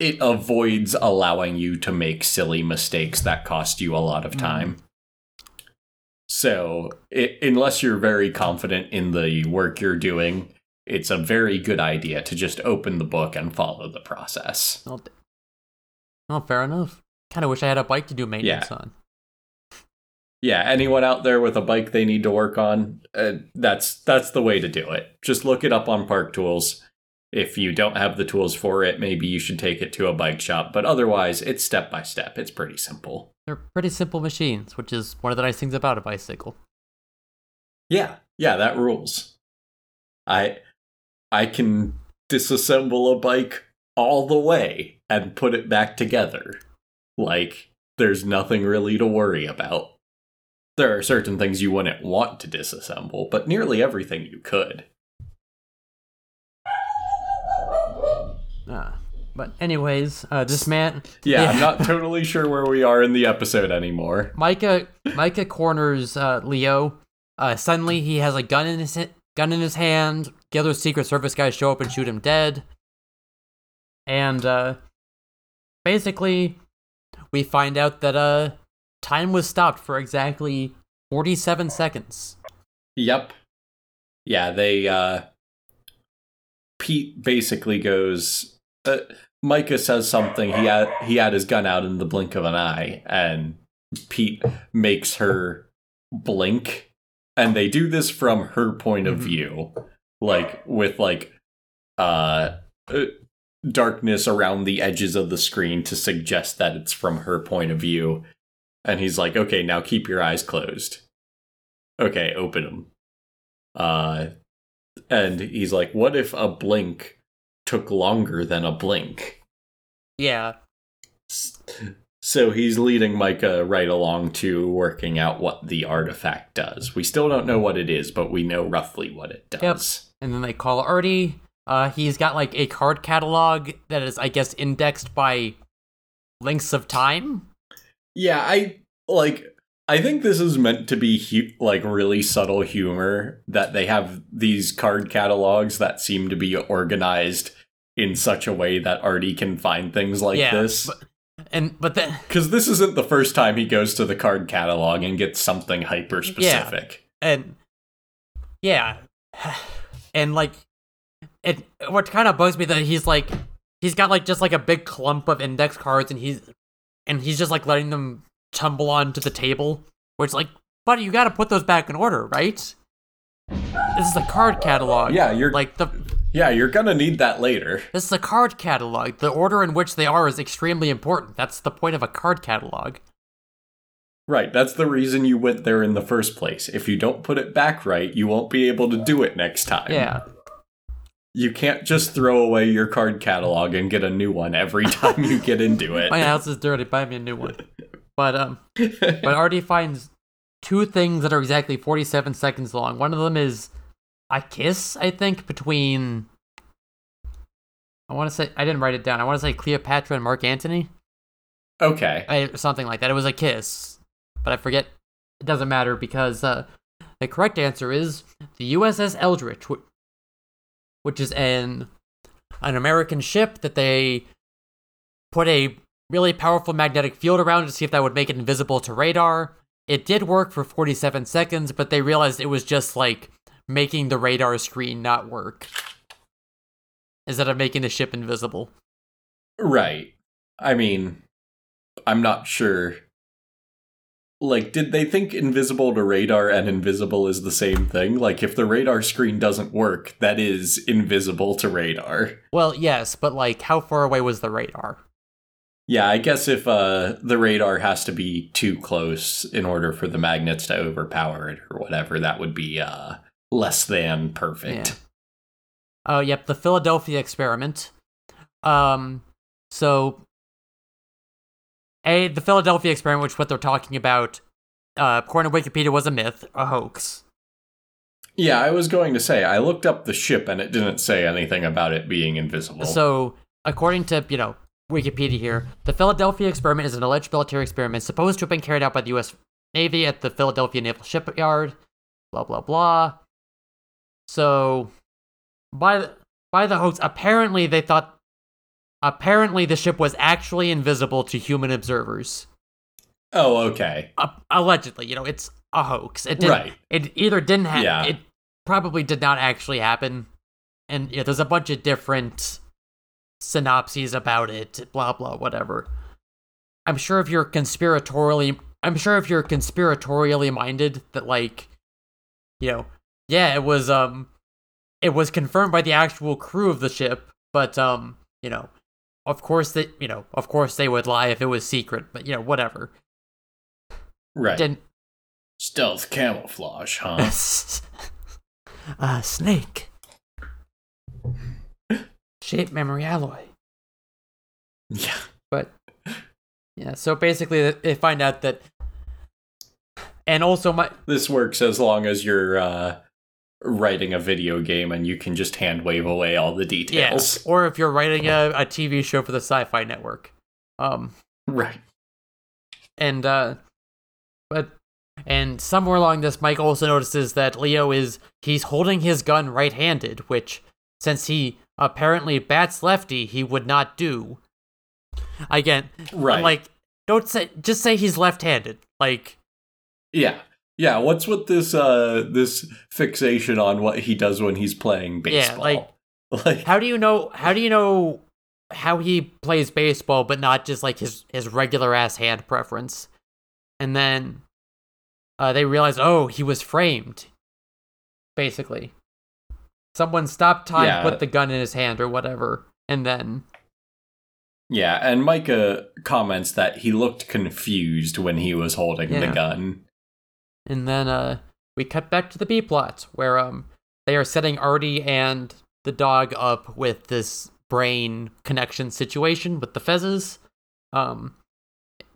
It avoids allowing you to make silly mistakes that cost you a lot of time. Mm. So, it, unless you're very confident in the work you're doing, it's a very good idea to just open the book and follow the process. Oh, oh fair enough. Kind of wish I had a bike to do maintenance yeah. on. Yeah, anyone out there with a bike they need to work on, uh, that's that's the way to do it. Just look it up on Park Tools. If you don't have the tools for it, maybe you should take it to a bike shop. But otherwise, it's step by step. It's pretty simple. They're pretty simple machines, which is one of the nice things about a bicycle. Yeah, yeah, that rules. I I can disassemble a bike all the way and put it back together. Like, there's nothing really to worry about. There are certain things you wouldn't want to disassemble, but nearly everything you could. Ah. But anyways, uh, this man... Yeah, yeah, I'm not totally sure where we are in the episode anymore. Micah Micah corners uh, Leo. Uh, suddenly, he has a gun in his gun in his hand. The other Secret Service guys show up and shoot him dead. And uh, basically, we find out that uh, time was stopped for exactly forty-seven seconds. Yep. Yeah, they... Uh, Pete basically goes... Uh, Micah says something. He had he had his gun out in the blink of an eye, and Pete makes her blink, and they do this from her point of view, like with like uh, uh darkness around the edges of the screen to suggest that it's from her point of view. And he's like, "Okay, now keep your eyes closed. Okay, open them." Uh, and he's like, "What if a blink took longer than a blink?" Yeah. So he's leading Micah right along to working out what the artifact does. We still don't know what it is, but we know roughly what it does. Yep. And then they call Artie. Uh, he's got like a card catalog that is, I guess, indexed by lengths of time. Yeah, I like. I think this is meant to be hu- like really subtle humor that they have these card catalogs that seem to be organized in such a way that Artie can find things like yeah, this. But, and but then because this isn't the first time he goes to the card catalog and gets something hyper specific. Yeah, and yeah, and like it. What kind of bugs me that he's like he's got like just like a big clump of index cards and he's and he's just like letting them tumble onto the table, where it's like, buddy, you got to put those back in order, right? This is a card catalog. Yeah, you're like the. Yeah, you're gonna need that later. This is a card catalog. The order in which they are is extremely important. That's the point of a card catalog. Right. That's the reason you went there in the first place. If you don't put it back right, you won't be able to do it next time. Yeah. You can't just throw away your card catalog and get a new one every time you get into it. My house is dirty. Buy me a new one. But um, but Artie finds two things that are exactly forty-seven seconds long. One of them is a kiss, I think, between, I want to say, I didn't write it down. I want to say Cleopatra and Mark Antony. Okay. I, something like that. It was a kiss, but I forget. It doesn't matter because uh, the correct answer is the U S S Eldridge, which is an an American ship that they put a really powerful magnetic field around to see if that would make it invisible to radar. It did work for forty-seven seconds, but they realized it was just like making the radar screen not work instead of making the ship invisible. Right. I mean, I'm not sure. Like, did they think invisible to radar and invisible is the same thing? Like, if the radar screen doesn't work, that is invisible to radar. Well, yes, but like, how far away was the radar? Yeah, I guess if uh, the radar has to be too close in order for the magnets to overpower it or whatever, that would be uh, less than perfect. Oh, yeah. uh, yep, the Philadelphia Experiment. Um, so, a the Philadelphia Experiment, which is what they're talking about, uh, according to Wikipedia, was a myth, a hoax. Yeah, I was going to say, I looked up the ship and it didn't say anything about it being invisible. So, according to, you know, Wikipedia here. The Philadelphia Experiment is an alleged military experiment supposed to have been carried out by the U S Navy at the Philadelphia Naval Shipyard. Blah, blah, blah. So, by the, by the hoax, apparently they thought... Apparently the ship was actually invisible to human observers. Oh, okay. Uh, allegedly, you know, it's a hoax. It didn't, right. It either didn't happen... Yeah. It probably did not actually happen. And, you know, there's a bunch of different synopses about it, blah blah whatever. I'm sure if you're conspiratorially I'm sure if you're conspiratorially minded that like, you know, yeah, it was um it was confirmed by the actual crew of the ship, but um, you know, of course that you know, of course they would lie if it was secret, but you know, whatever. Right. Didn't... Stealth camouflage, huh? uh, snake. Shape memory alloy. Yeah. But, yeah, so basically they find out that, and also my... This works as long as you're uh, writing a video game and you can just hand wave away all the details. Yeah, or if you're writing a, a T V show for the Sci-Fi Network. Um, right. And, uh, but, and somewhere along this, Mike also notices that Leo is, he's holding his gun right-handed, which, since he apparently bats lefty, he would not do. Again, right. Like, don't say, just say he's left-handed. Like, yeah, yeah. What's with this uh, this fixation on what he does when he's playing baseball? Yeah, like, like, how do you know? How do you know how he plays baseball, but not just like his his regular ass hand preference? And then uh, they realize, oh, he was framed. Basically, someone stopped time, yeah. Put the gun in his hand or whatever, and then. Yeah, and Micah comments that he looked confused when he was holding yeah. the gun. And then uh, we cut back to the B-plot, where um they are setting Artie and the dog up with this brain connection situation with the fezzes. Um,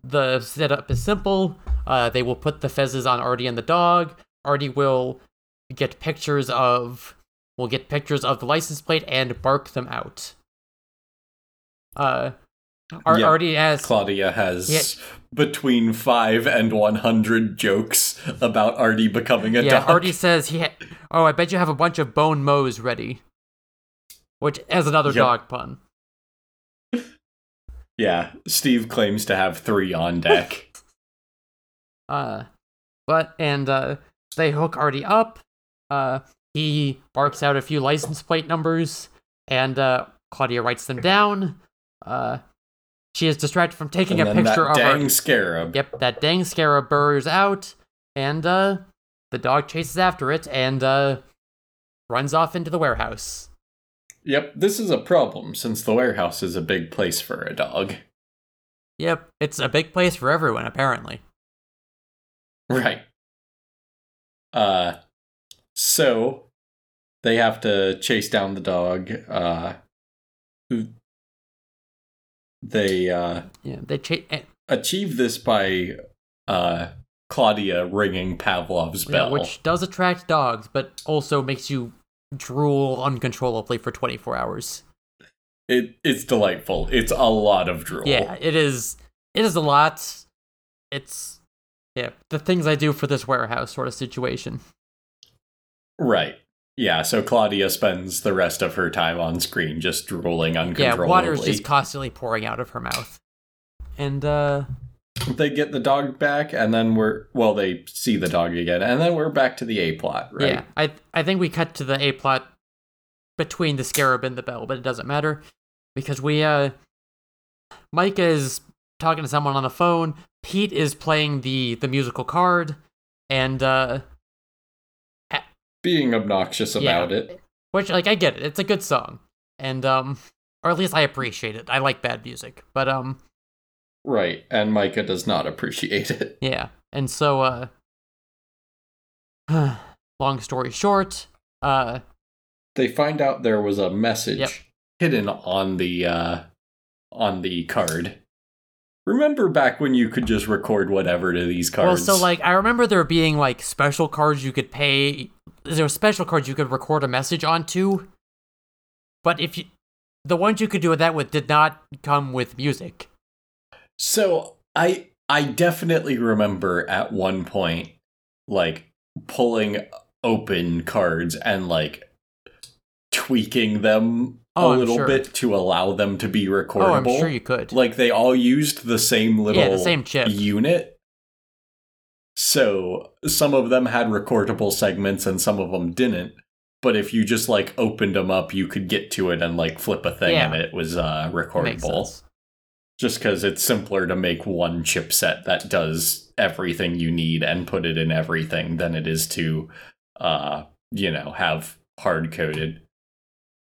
the setup is simple. Uh, they will put the fezzes on Artie and the dog. Artie will get pictures of, will get pictures of the license plate and bark them out. Uh, Ar- yeah. Artie has Claudia has yeah. between five and one hundred jokes about Artie becoming a yeah, dog. Artie says he. Ha- oh, I bet you have a bunch of bone mows ready, which is another yep. dog pun. Yeah, Steve claims to have three on deck. uh, but and uh, they hook Artie up. Uh, he barks out a few license plate numbers, and uh, Claudia writes them down. Uh, she is distracted from taking and a picture of her. That dang scarab. Yep, that dang scarab burrows out, and uh, the dog chases after it and uh, runs off into the warehouse. Yep, this is a problem since the warehouse is a big place for a dog. Yep, it's a big place for everyone, apparently. Right. Uh, so they have to chase down the dog. Uh, who. They uh, yeah, they cha- achieve this by uh, Claudia ringing Pavlov's bell. Yeah, which does attract dogs, but also makes you drool uncontrollably for twenty-four hours. It It's delightful. It's a lot of drool. Yeah, it is. It is a lot. It's, yeah, the things I do for this warehouse sort of situation. Right. Yeah, so Claudia spends the rest of her time on screen just drooling uncontrollably. Yeah, water's just constantly pouring out of her mouth. And, uh... they get the dog back, and then we're... Well, they see the dog again, and then we're back to the A-plot, right? Yeah, I I think we cut to the A-plot between the scarab and the bell, but it doesn't matter. Because we, uh... Mike is talking to someone on the phone, Pete is playing the, the musical card, and, uh... being obnoxious about yeah. it. Which, like, I get it. It's a good song. And, um, or at least I appreciate it. I like bad music. But, um... right. And Micah does not appreciate it. Yeah. And so, uh... long story short, uh... they find out there was a message yep. hidden on the, uh... on the card. Remember back when you could just record whatever to these cards? Well, so, like, I remember there being, like, special cards you could pay... there were special cards you could record a message onto, but if you, the ones you could do that with did not come with music. So I I definitely remember at one point, like, pulling open cards and, like, tweaking them oh, a I'm little sure. bit to allow them to be recordable. Oh, I'm sure you could. Like, they all used the same little yeah, the same chip. Unit. So, some of them had recordable segments and some of them didn't, but if you just, like, opened them up, you could get to it and, like, flip a thing yeah. and it was uh, recordable. Just because it's simpler to make one chipset that does everything you need and put it in everything than it is to, uh, you know, have hard-coded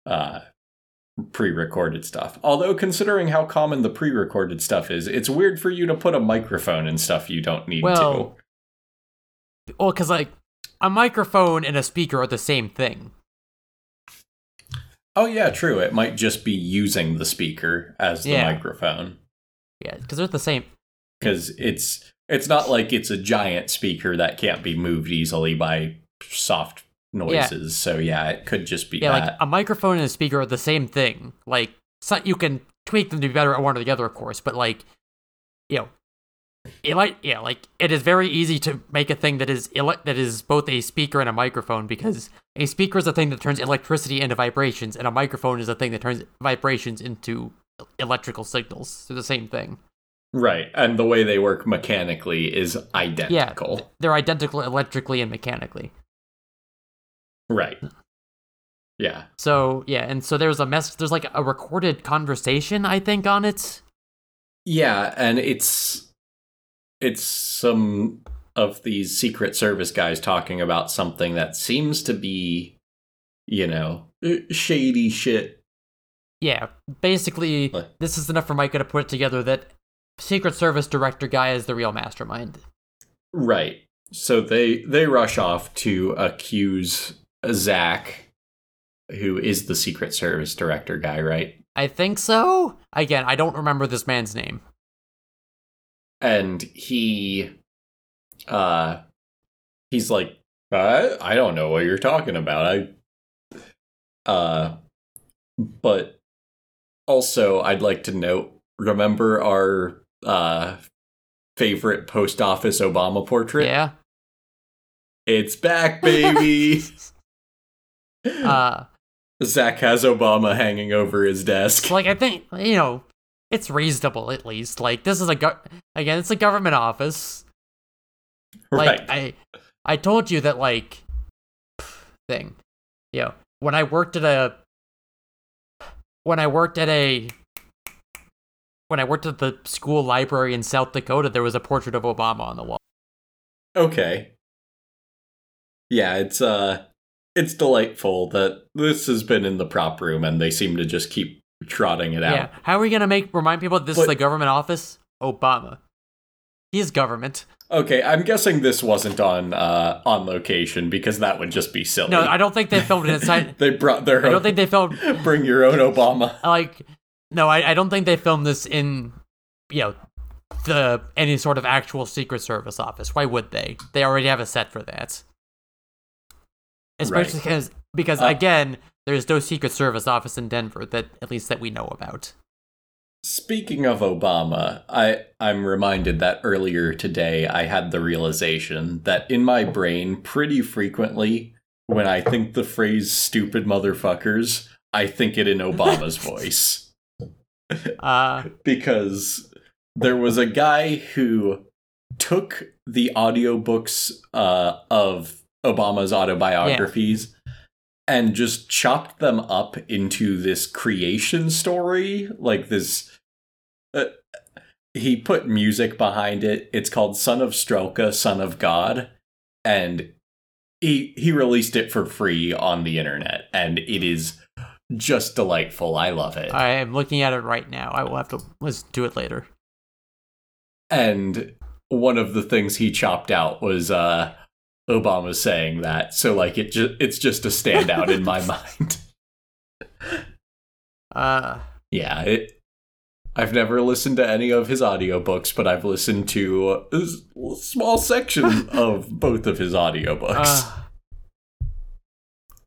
uh, pre-recorded stuff. Although, considering how common the pre-recorded stuff is, it's weird for you to put a microphone in stuff you don't need well, to. Well, because, like, a microphone and a speaker are the same thing. Oh, yeah, true. It might just be using the speaker as the yeah. microphone. Yeah, because they're the same. Because it's it's not like it's a giant speaker that can't be moved easily by soft noises. Yeah. So, yeah, it could just be yeah, that. Yeah, like a microphone and a speaker are the same thing. Like, so you can tweak them to be better at one or the other, of course, but, like, you know, it like, yeah, like, it is very easy to make a thing that is ele- that is both a speaker and a microphone, because a speaker is a thing that turns electricity into vibrations, and a microphone is a thing that turns vibrations into electrical signals. They're the same thing. Right, and the way they work mechanically is identical. Yeah, they're identical electrically and mechanically. Right. Yeah. So, yeah, and so there's a mess, there's like a recorded conversation, I think, on it. Yeah, and it's... It's some of these Secret Service guys talking about something that seems to be, you know, shady shit. Yeah, basically, like, this is enough for Micah to put it together that Secret Service director guy is the real mastermind. Right. So they, they rush off to accuse Zach, who is the Secret Service director guy, right? I think so. Again, I don't remember this man's name. And he, uh, he's like, I, I don't know what you're talking about. I, uh, but also I'd like to note, remember our, uh, favorite post office Obama portrait? Yeah. It's back, baby. uh, Zach has Obama hanging over his desk. Like, I think, you know. It's reasonable, at least. Like, this is a go- again, it's a government office. Right. Like, I, I told you that, like, thing, you know, when I worked at a, when I worked at a, when I worked at the school library in South Dakota, there was a portrait of Obama on the wall. Okay. Yeah, it's uh, it's delightful that this has been in the prop room, and they seem to just keep trotting it out. Yeah. How are we going to make remind people that this but, is a government office? Obama. He is government. Okay, I'm guessing this wasn't on uh, on location, because that would just be silly. No, I don't think they filmed it inside. They brought their I own. I don't think they filmed. Bring your own Obama. Like, no, I, I don't think they filmed this in, you know, the any sort of actual Secret Service office. Why would they? They already have a set for that. Especially right. because, because uh, again, there's no Secret Service office in Denver, that at least that we know about. Speaking of Obama, I, I'm reminded that earlier today I had the realization that in my brain, pretty frequently, when I think the phrase stupid motherfuckers, I think it in Obama's voice. Uh, because there was a guy who took the audiobooks uh, of Obama's autobiographies. Yeah. And just chopped them up into this creation story, like this. Uh, he put music behind it. It's called "Son of Strelka, Son of God," and he he released it for free on the internet, and it is just delightful. I love it. I am looking at it right now. I will have to listen to it later. And one of the things he chopped out was uh. Obama's saying that, so like it ju- it's just a standout in my mind. Uh yeah, it, I've never listened to any of his audiobooks, but I've listened to a, a small section of both of his audiobooks. Uh,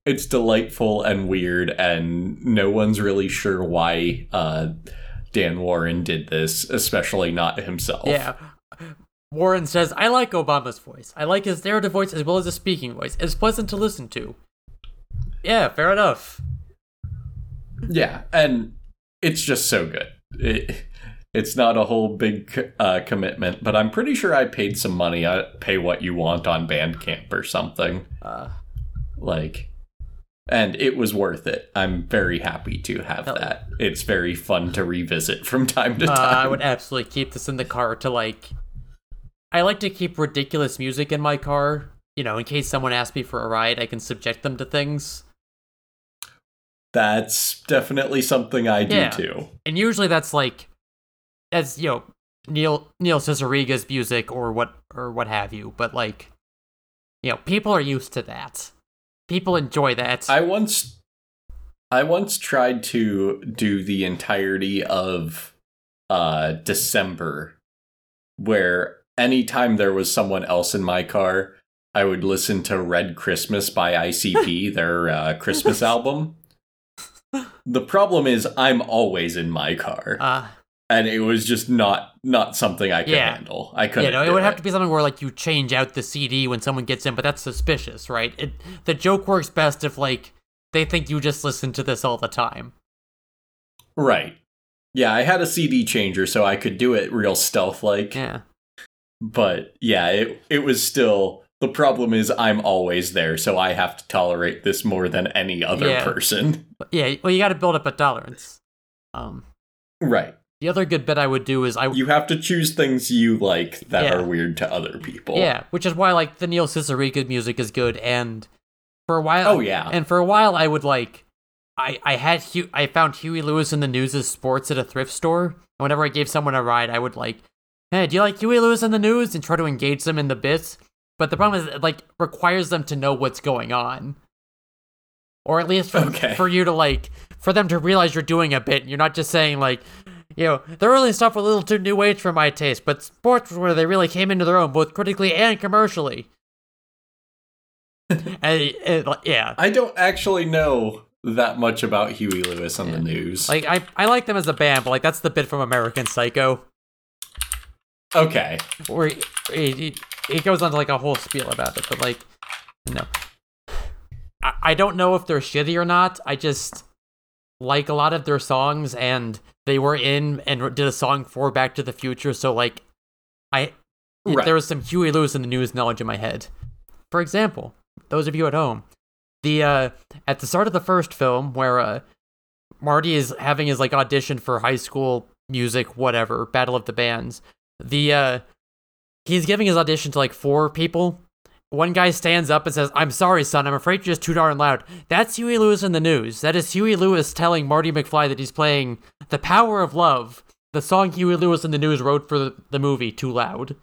it's delightful and weird, and no one's really sure why uh, Dan Warren did this, especially not himself. Yeah. Warren says, I like Obama's voice. I like his narrative voice as well as his speaking voice. It's pleasant to listen to. Yeah, fair enough. Yeah, and it's just so good. It, it's not a whole big uh, commitment, but I'm pretty sure I paid some money. I pay what you want on Bandcamp or something. Uh, like, and it was worth it. I'm very happy to have hell. that. It's very fun to revisit from time to time. Uh, I would absolutely keep this in the car to like... I like to keep ridiculous music in my car, you know, in case someone asks me for a ride, I can subject them to things. That's definitely something I do, yeah. too. And usually that's like, that's, you know, Neil Neil Cicerega's music or what or what have you, but like, You know, people are used to that. People enjoy that. I once, I once tried to do the entirety of uh, December, where anytime there was someone else in my car, I would listen to Red Christmas by I C P, their uh, Christmas album. The problem is I'm always in my car, uh, and it was just not not something I could yeah. handle. I couldn't. You know, it would have it. to be something where like you change out the C D when someone gets in, but that's suspicious, right? It, the joke works best if like they think you just listen to this all the time. Right. Yeah, I had a C D changer, so I could do it real stealth-like. Yeah. But yeah, it it was still. The problem is I'm always there, so I have to tolerate this more than any other yeah. person. Yeah, well, you got to build up a tolerance. Um, right. The other good bit I would do is I... You have to choose things you like that yeah. are weird to other people. Yeah, which is why, like, the Neil Ciceruga music is good, and for a while... Oh, yeah. And for a while, I would, like... I, I had... Hugh, I found Huey Lewis and the News' Sports at a thrift store, and whenever I gave someone a ride, I would, like, hey, do you like Huey Lewis and the News? And try to engage them in the bits. But the problem is, it, like, requires them to know what's going on. Or at least for, okay. for you to, like, for them to realize you're doing a bit. And you're not just saying, like, you know, the early stuff was a little too new age for my taste, but sports was where they really came into their own, both critically and commercially. and, and, yeah. I don't actually know that much about Huey Lewis on yeah. the News. Like, I, I like them as a band, but, like, that's the bit from American Psycho. Okay. Or he, he, he goes on to like a whole spiel about it, but like, no. I, I don't know if they're shitty or not. I just like a lot of their songs, and they were in and did a song for Back to the Future, so like, I right. there was some Huey Lewis and the News knowledge in my head. For example, those of you at home, the uh, at the start of the first film where uh, Marty is having his like audition for high school music, whatever, Battle of the Bands. The, uh, he's giving his audition to, like, four people. One guy stands up and says, "I'm sorry, son, I'm afraid you're just too darn loud." That's Huey Lewis in the News. That is Huey Lewis telling Marty McFly that he's playing The Power of Love, the song Huey Lewis in the News wrote for the, the movie, Too Loud.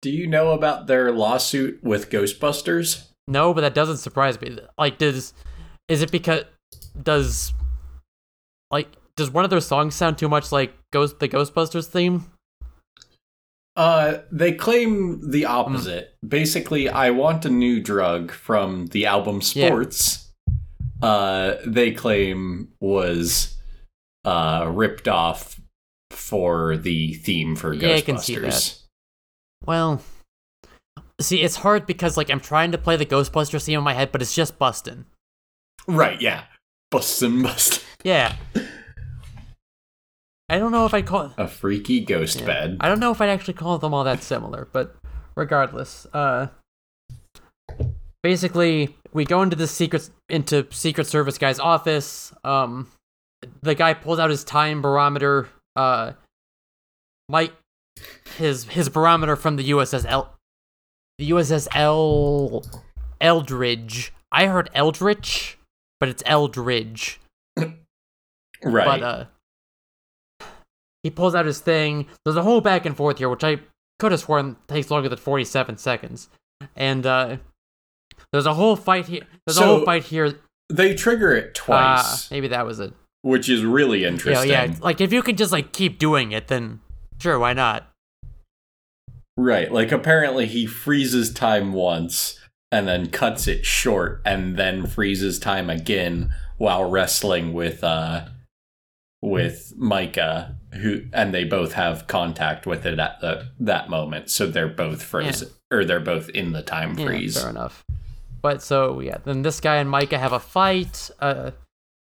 Do you know about their lawsuit with Ghostbusters? No, but that doesn't surprise me. Like, does... Is it because... Does... Like... Does one of their songs sound too much like Ghost, the Ghostbusters theme? Uh, they claim the opposite. Mm. Basically, I Want a New Drug from the album Sports, yeah. uh, they claim was uh, ripped off for the theme for yeah, Ghostbusters. I can see that. Well, see, it's hard because like I'm trying to play the Ghostbusters theme in my head, but it's just bustin'. Right, yeah. Bustin', bustin'. Yeah. I don't know if I'd call it... A freaky ghost yeah. bed. I don't know if I'd actually call them all that similar, but regardless. Uh, basically, we go into the secret, into Secret Service guy's office. Um, the guy pulls out his time barometer. Uh, Mike, his his barometer from the U S S El... The U S S El... Eldridge. I heard Eldritch, but it's Eldridge. Right. But, uh... he pulls out his thing. There's a whole back and forth here, which I could have sworn takes longer than forty-seven seconds. And uh, there's a whole fight here. There's so a whole fight here. They trigger it twice. Uh, maybe that was it. Which is really interesting. Yeah, yeah, like if you can just like keep doing it, then sure, why not? Right. Like apparently he freezes time once and then cuts it short and then freezes time again while wrestling with uh with Micah. Who and they both have contact with it at the, that moment, so they're both frozen, yeah. or they're both in the time freeze. Yeah, fair enough. But so yeah, then this guy and Micah have a fight, uh,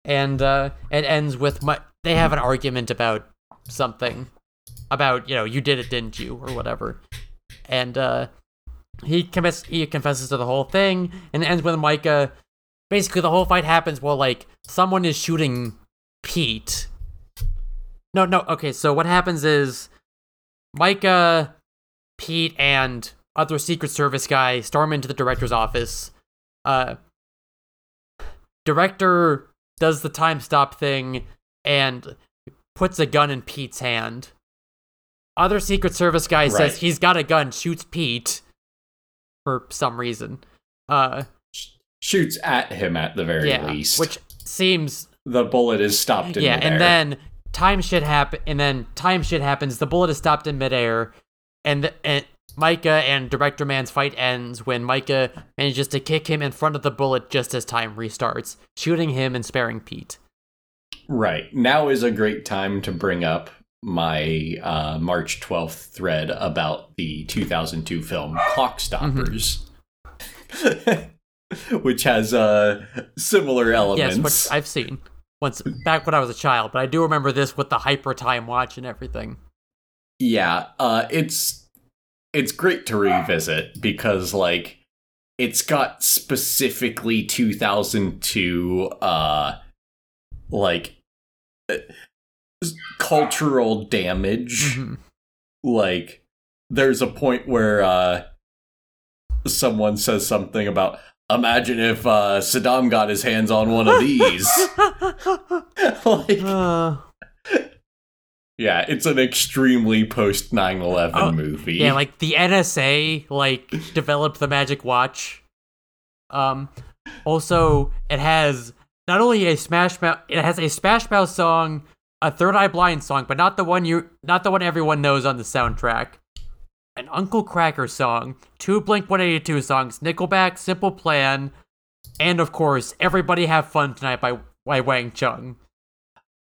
and uh, it ends with my, they have an argument about something, about you know you did it, didn't you, or whatever, and uh, he commits, he confesses to the whole thing, and it ends with Micah. Basically, the whole fight happens while like someone is shooting Pete. No, no, okay, so what happens is Micah, Pete, and other Secret Service guy storm into the director's office. Uh, director does the time stop thing and puts a gun in Pete's hand. Other Secret Service guy right. says he's got a gun, shoots Pete. for some reason. Uh, Shoots at him at the very yeah, least. Which seems... The bullet is stopped in yeah, midair. Yeah, and then time shit happen. And then time shit happens. The bullet is stopped in midair, and, the, and Micah and Director Man's fight ends when Micah manages to kick him in front of the bullet just as time restarts, shooting him and sparing Pete. Right. Now is a great time to bring up my uh, March twelfth thread about the two thousand two film Clock Stoppers, mm-hmm. which has uh, similar elements. Yes, which I've seen once back when I was a child, but I do remember this with the hyper time watch and everything. Yeah, uh, it's it's great to revisit because, like, it's got specifically two thousand two, uh, like... Uh, cultural damage. Mm-hmm. Like, there's a point where uh, someone says something about, imagine if uh, Saddam got his hands on one of these. Like, uh. Yeah, it's an extremely post nine eleven oh, movie. Yeah, like the N S A, like, developed the Magic Watch. Um, also, it has not only a Smash Mouth, it has a Smash Mouth song, a Third Eye Blind song, but not the one you, not the one everyone knows on the soundtrack. An Uncle Cracker song, two Blink one eighty-two songs, Nickelback, Simple Plan, and of course, Everybody Have Fun Tonight by, by Wang Chung.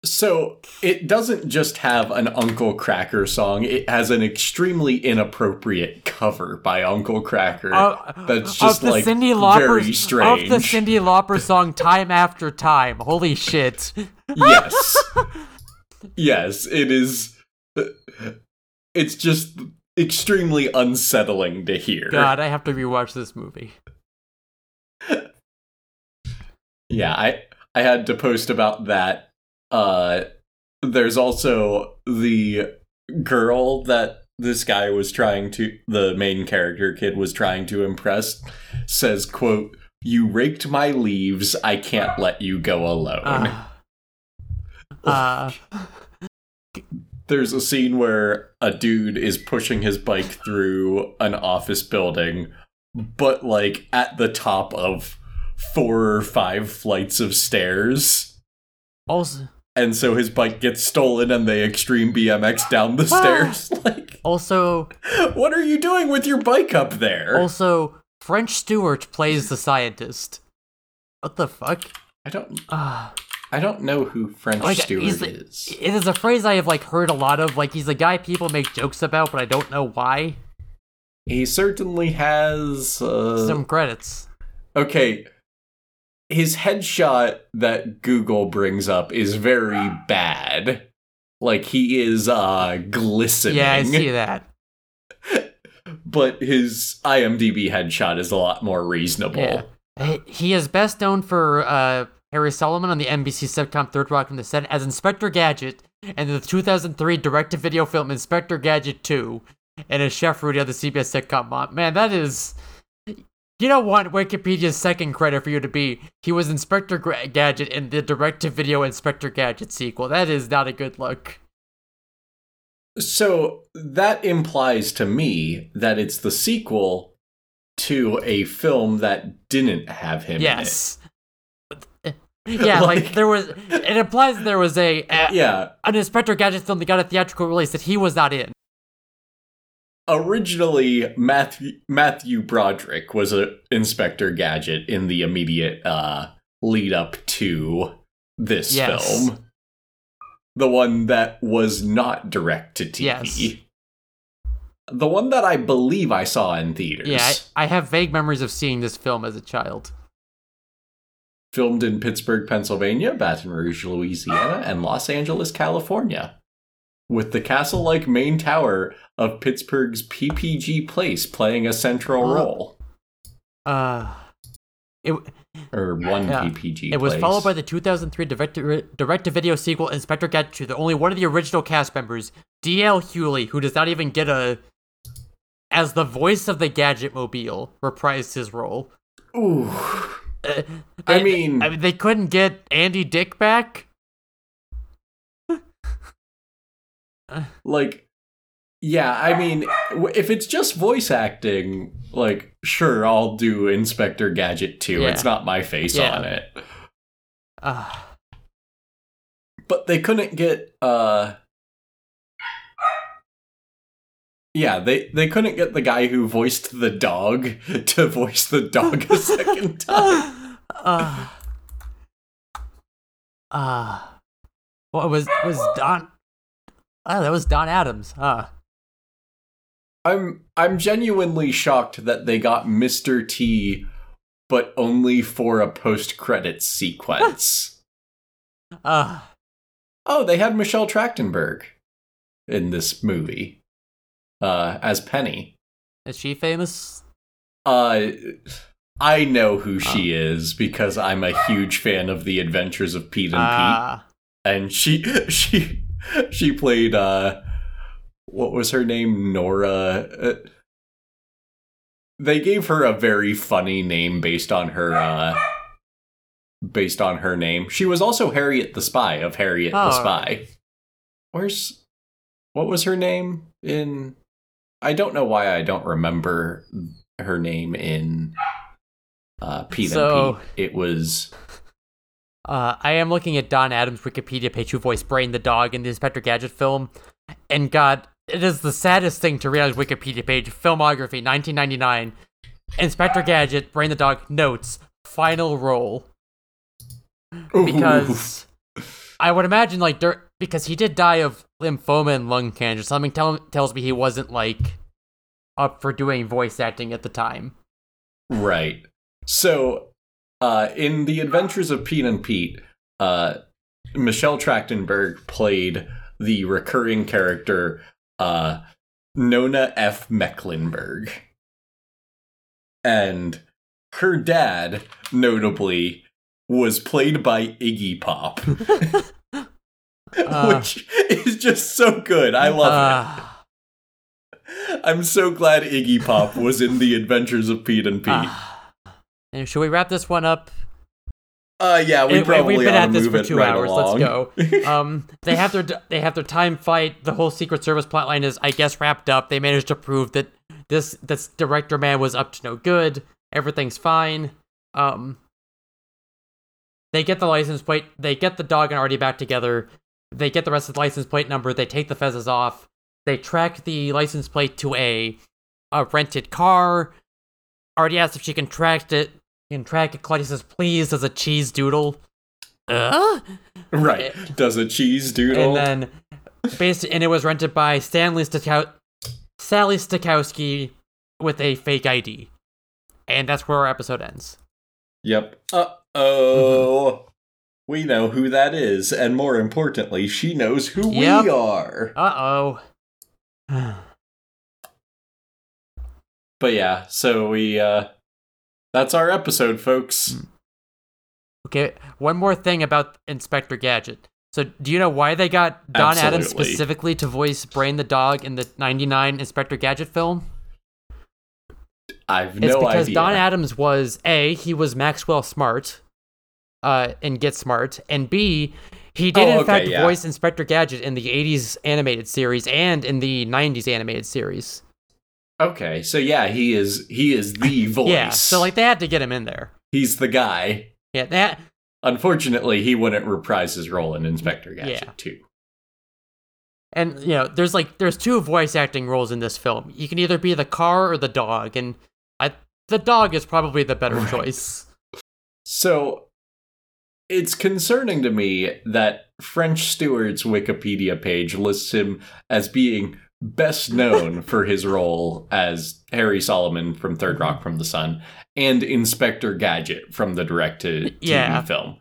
So, it doesn't just have an Uncle Cracker song, it has an extremely inappropriate cover by Uncle Cracker uh, that's just, like, Cyndi Lauper's, very strange. Of the Cyndi Lauper song, Time After Time. Holy shit. Yes. Yes, it is. It's just extremely unsettling to hear. God, I have to rewatch this movie. Yeah, I I had to post about that. Uh, there's also the girl that this guy was trying to, the main character kid was trying to impress, says, quote, "You raked my leaves, I can't let you go alone." Uh. Uh, There's a scene where a dude is pushing his bike through an office building, but, like, at the top of four or five flights of stairs. Also, and so his bike gets stolen and they extreme B M X down the ah, stairs. Like, also, what are you doing with your bike up there? Also, French Stewart plays the scientist. What the fuck? I don't... Uh, I don't know who French like, Stewart is. It is a phrase I have, like, heard a lot of. Like, he's a guy people make jokes about, but I don't know why. He certainly has... Uh... some credits. Okay. His headshot that Google brings up is very bad. Like, he is uh, glistening. Yeah, I see that. But his IMDb headshot is a lot more reasonable. Yeah. He is best known for... Uh, Harry Solomon on the N B C sitcom Third Rock from the Sun as Inspector Gadget, and the two thousand three direct-to-video film Inspector Gadget two, and as Chef Rudy on the C B S sitcom Mom. Man, that is... You don't want Wikipedia's second credit for you to be, he was Inspector Gra- Gadget in the direct-to-video Inspector Gadget sequel. That is not a good look. So, that implies to me that it's the sequel to a film that didn't have him yes. in it. Yeah, like, like there was, it implies there was a, a yeah. an Inspector Gadget film that got a theatrical release that he was not in. Originally, Matthew Matthew Broderick was an Inspector Gadget in the immediate uh, lead up to this yes. film, the one that was not direct to T V, yes. the one that I believe I saw in theaters. Yeah, I, I have vague memories of seeing this film as a child. Filmed in Pittsburgh, Pennsylvania, Baton Rouge, Louisiana, and Los Angeles, California, with the castle-like main tower of Pittsburgh's P P G Place playing a central uh, role. Uh, it or one yeah, P P G. It place. was followed by the two thousand three direct to video sequel Inspector Gadget, the only one of the original cast members, D L Hewley, who does not even get a as the voice of the Gadget Mobile, reprised his role. Ooh. Uh, they, I mean, I mean, they couldn't get Andy Dick back. Like, Yeah, I mean, if it's just voice acting, like, sure, I'll do Inspector Gadget too. Yeah. It's not my face yeah. on it. Uh. But they couldn't get, uh... yeah, they, they couldn't get the guy who voiced the dog to voice the dog a second time. Uh... Uh... What was, was Don... Oh, that was Don Adams, huh? I'm I'm genuinely shocked that they got Mister T, but only for a post-credits sequence. uh. Oh, they had Michelle Trachtenberg in this movie uh, as Penny. Is she famous? Uh, I know who oh. she is because I'm a huge fan of The Adventures of Pete and uh. Pete. And she she she played... Uh, what was her name? Nora. Uh, they gave her a very funny name based on her, uh, based on her name. She was also Harriet the Spy of Harriet oh. the Spy. Where's, what was her name in, I don't know why I don't remember her name in, uh, Pete so, and Pete. It was. Uh, I am looking at Don Adams' Wikipedia page who voiced Brain the Dog in the Inspector Gadget film. And God, it is the saddest thing to read on his Wikipedia page. Filmography, nineteen ninety-nine. Inspector Gadget, Brain the Dog, notes, final role. Because Ooh. I would imagine, like, dirt, because he did die of lymphoma and lung cancer. Something tell, tells me he wasn't, like, up for doing voice acting at the time. Right. So, uh, in The Adventures of Pete and Pete, uh, Michelle Trachtenberg played the recurring character, uh, Nona F. Mecklenburg. And her dad, notably, was played by Iggy Pop. uh, which is just so good. I love uh, it. I'm so glad Iggy Pop was in The Adventures of Pete and Pete. Uh, and should we wrap this one up? Uh, yeah, we it, probably we've been at this for two right hours. Along. Let's go. Um, they have their they have their time fight. The whole Secret Service plotline is, I guess, wrapped up. They managed to prove that this this director man was up to no good. Everything's fine. Um, they get the license plate. They get the dog and Artie back together. They get the rest of the license plate number. They take the fezzes off. They track the license plate to a a rented car. Artie asks if she can track it. You can track it. Claudia says, please, does a cheese doodle. Uh? Right. Does a cheese doodle. And then, based, and it was rented by Stanley Stikow- Sally Stokowski with a fake I D. And that's where our episode ends. Yep. Uh-oh. Mm-hmm. We know who that is. And more importantly, she knows who yep. we are. Uh-oh. But yeah, so we, uh... that's our episode, folks. Okay, one more thing about Inspector Gadget. So, do you know why they got Don Absolutely. Adams specifically to voice Brain the Dog in the ninety-nine Inspector Gadget film? I've it's no idea. It's because Don Adams was, A, he was Maxwell Smart uh, in Get Smart, and B, he did, oh, in okay, fact, yeah. voice Inspector Gadget in the eighties animated series and in the nineties animated series. Okay, so yeah, he is he is the voice. Yeah, so like they had to get him in there. He's the guy. Yeah, that. Unfortunately, he wouldn't reprise his role in Inspector Gadget yeah. too. And you know, there's like there's two voice acting roles in this film. You can either be the car or the dog, and I the dog is probably the better right. choice. So it's concerning to me that French Stewart's Wikipedia page lists him as being best known for his role as Harry Solomon from Third Rock from the Sun and Inspector Gadget from the direct-to-T V yeah. film.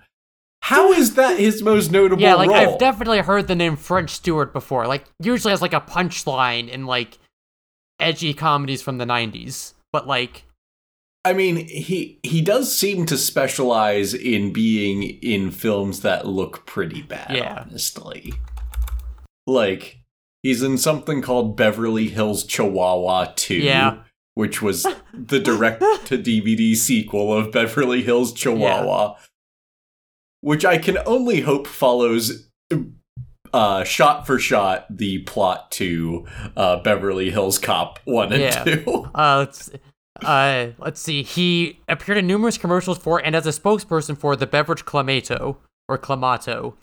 How is that his most notable role? Yeah, like, role? I've definitely heard the name French Stewart before. Like, usually has, like, a punchline in, like, edgy comedies from the nineties. But, like... I mean, he he does seem to specialize in being in films that look pretty bad, yeah. honestly. Like... he's in something called Beverly Hills Chihuahua two, yeah. which was the direct-to-D V D sequel of Beverly Hills Chihuahua, yeah. which I can only hope follows uh, shot for shot the plot to uh, Beverly Hills Cop one and yeah. two. uh, let's, uh, let's see. He appeared in numerous commercials for and as a spokesperson for the beverage Clamato or Clamato,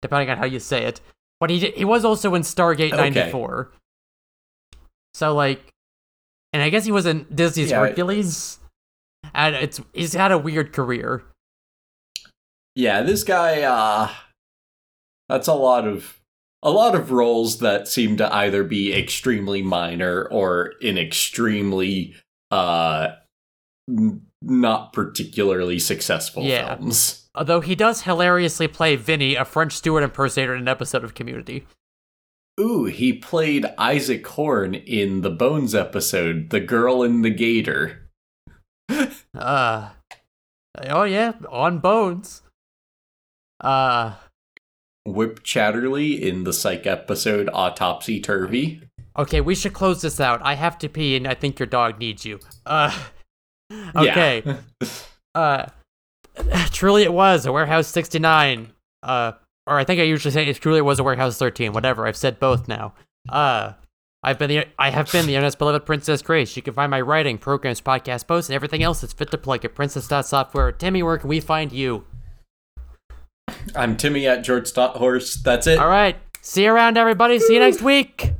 depending on how you say it. But he did, he was also in Stargate ninety-four. Okay. So like, and I guess he was in Disney's yeah, Hercules. It, and it's he's had a weird career. Yeah, this guy, uh, that's a lot of a lot of roles that seem to either be extremely minor or in extremely uh, n- not particularly successful yeah. films. Although he does hilariously play Vinny, a French Stewart impersonator, in an episode of Community. Ooh, he played Isaac Horn in the Bones episode, The Girl in the Gator. uh, oh yeah, on Bones. Uh, Whip Chatterley in the Psych episode Autopsy Turvy. Okay, we should close this out. I have to pee and I think your dog needs you. Uh, okay. Yeah. uh, truly it was a Warehouse sixty-nine. Uh, or I think I usually say it truly was a Warehouse thirteen. Whatever, I've said both now. Uh, I've been the I have been the internet's beloved Princess Grace. You can find my writing, programs, podcast posts, and everything else that's fit to plug at princess dot software. Timmy, where can we find you? I'm Timmy at George Stott Horse. That's it. All right. See you around, everybody. See you next week.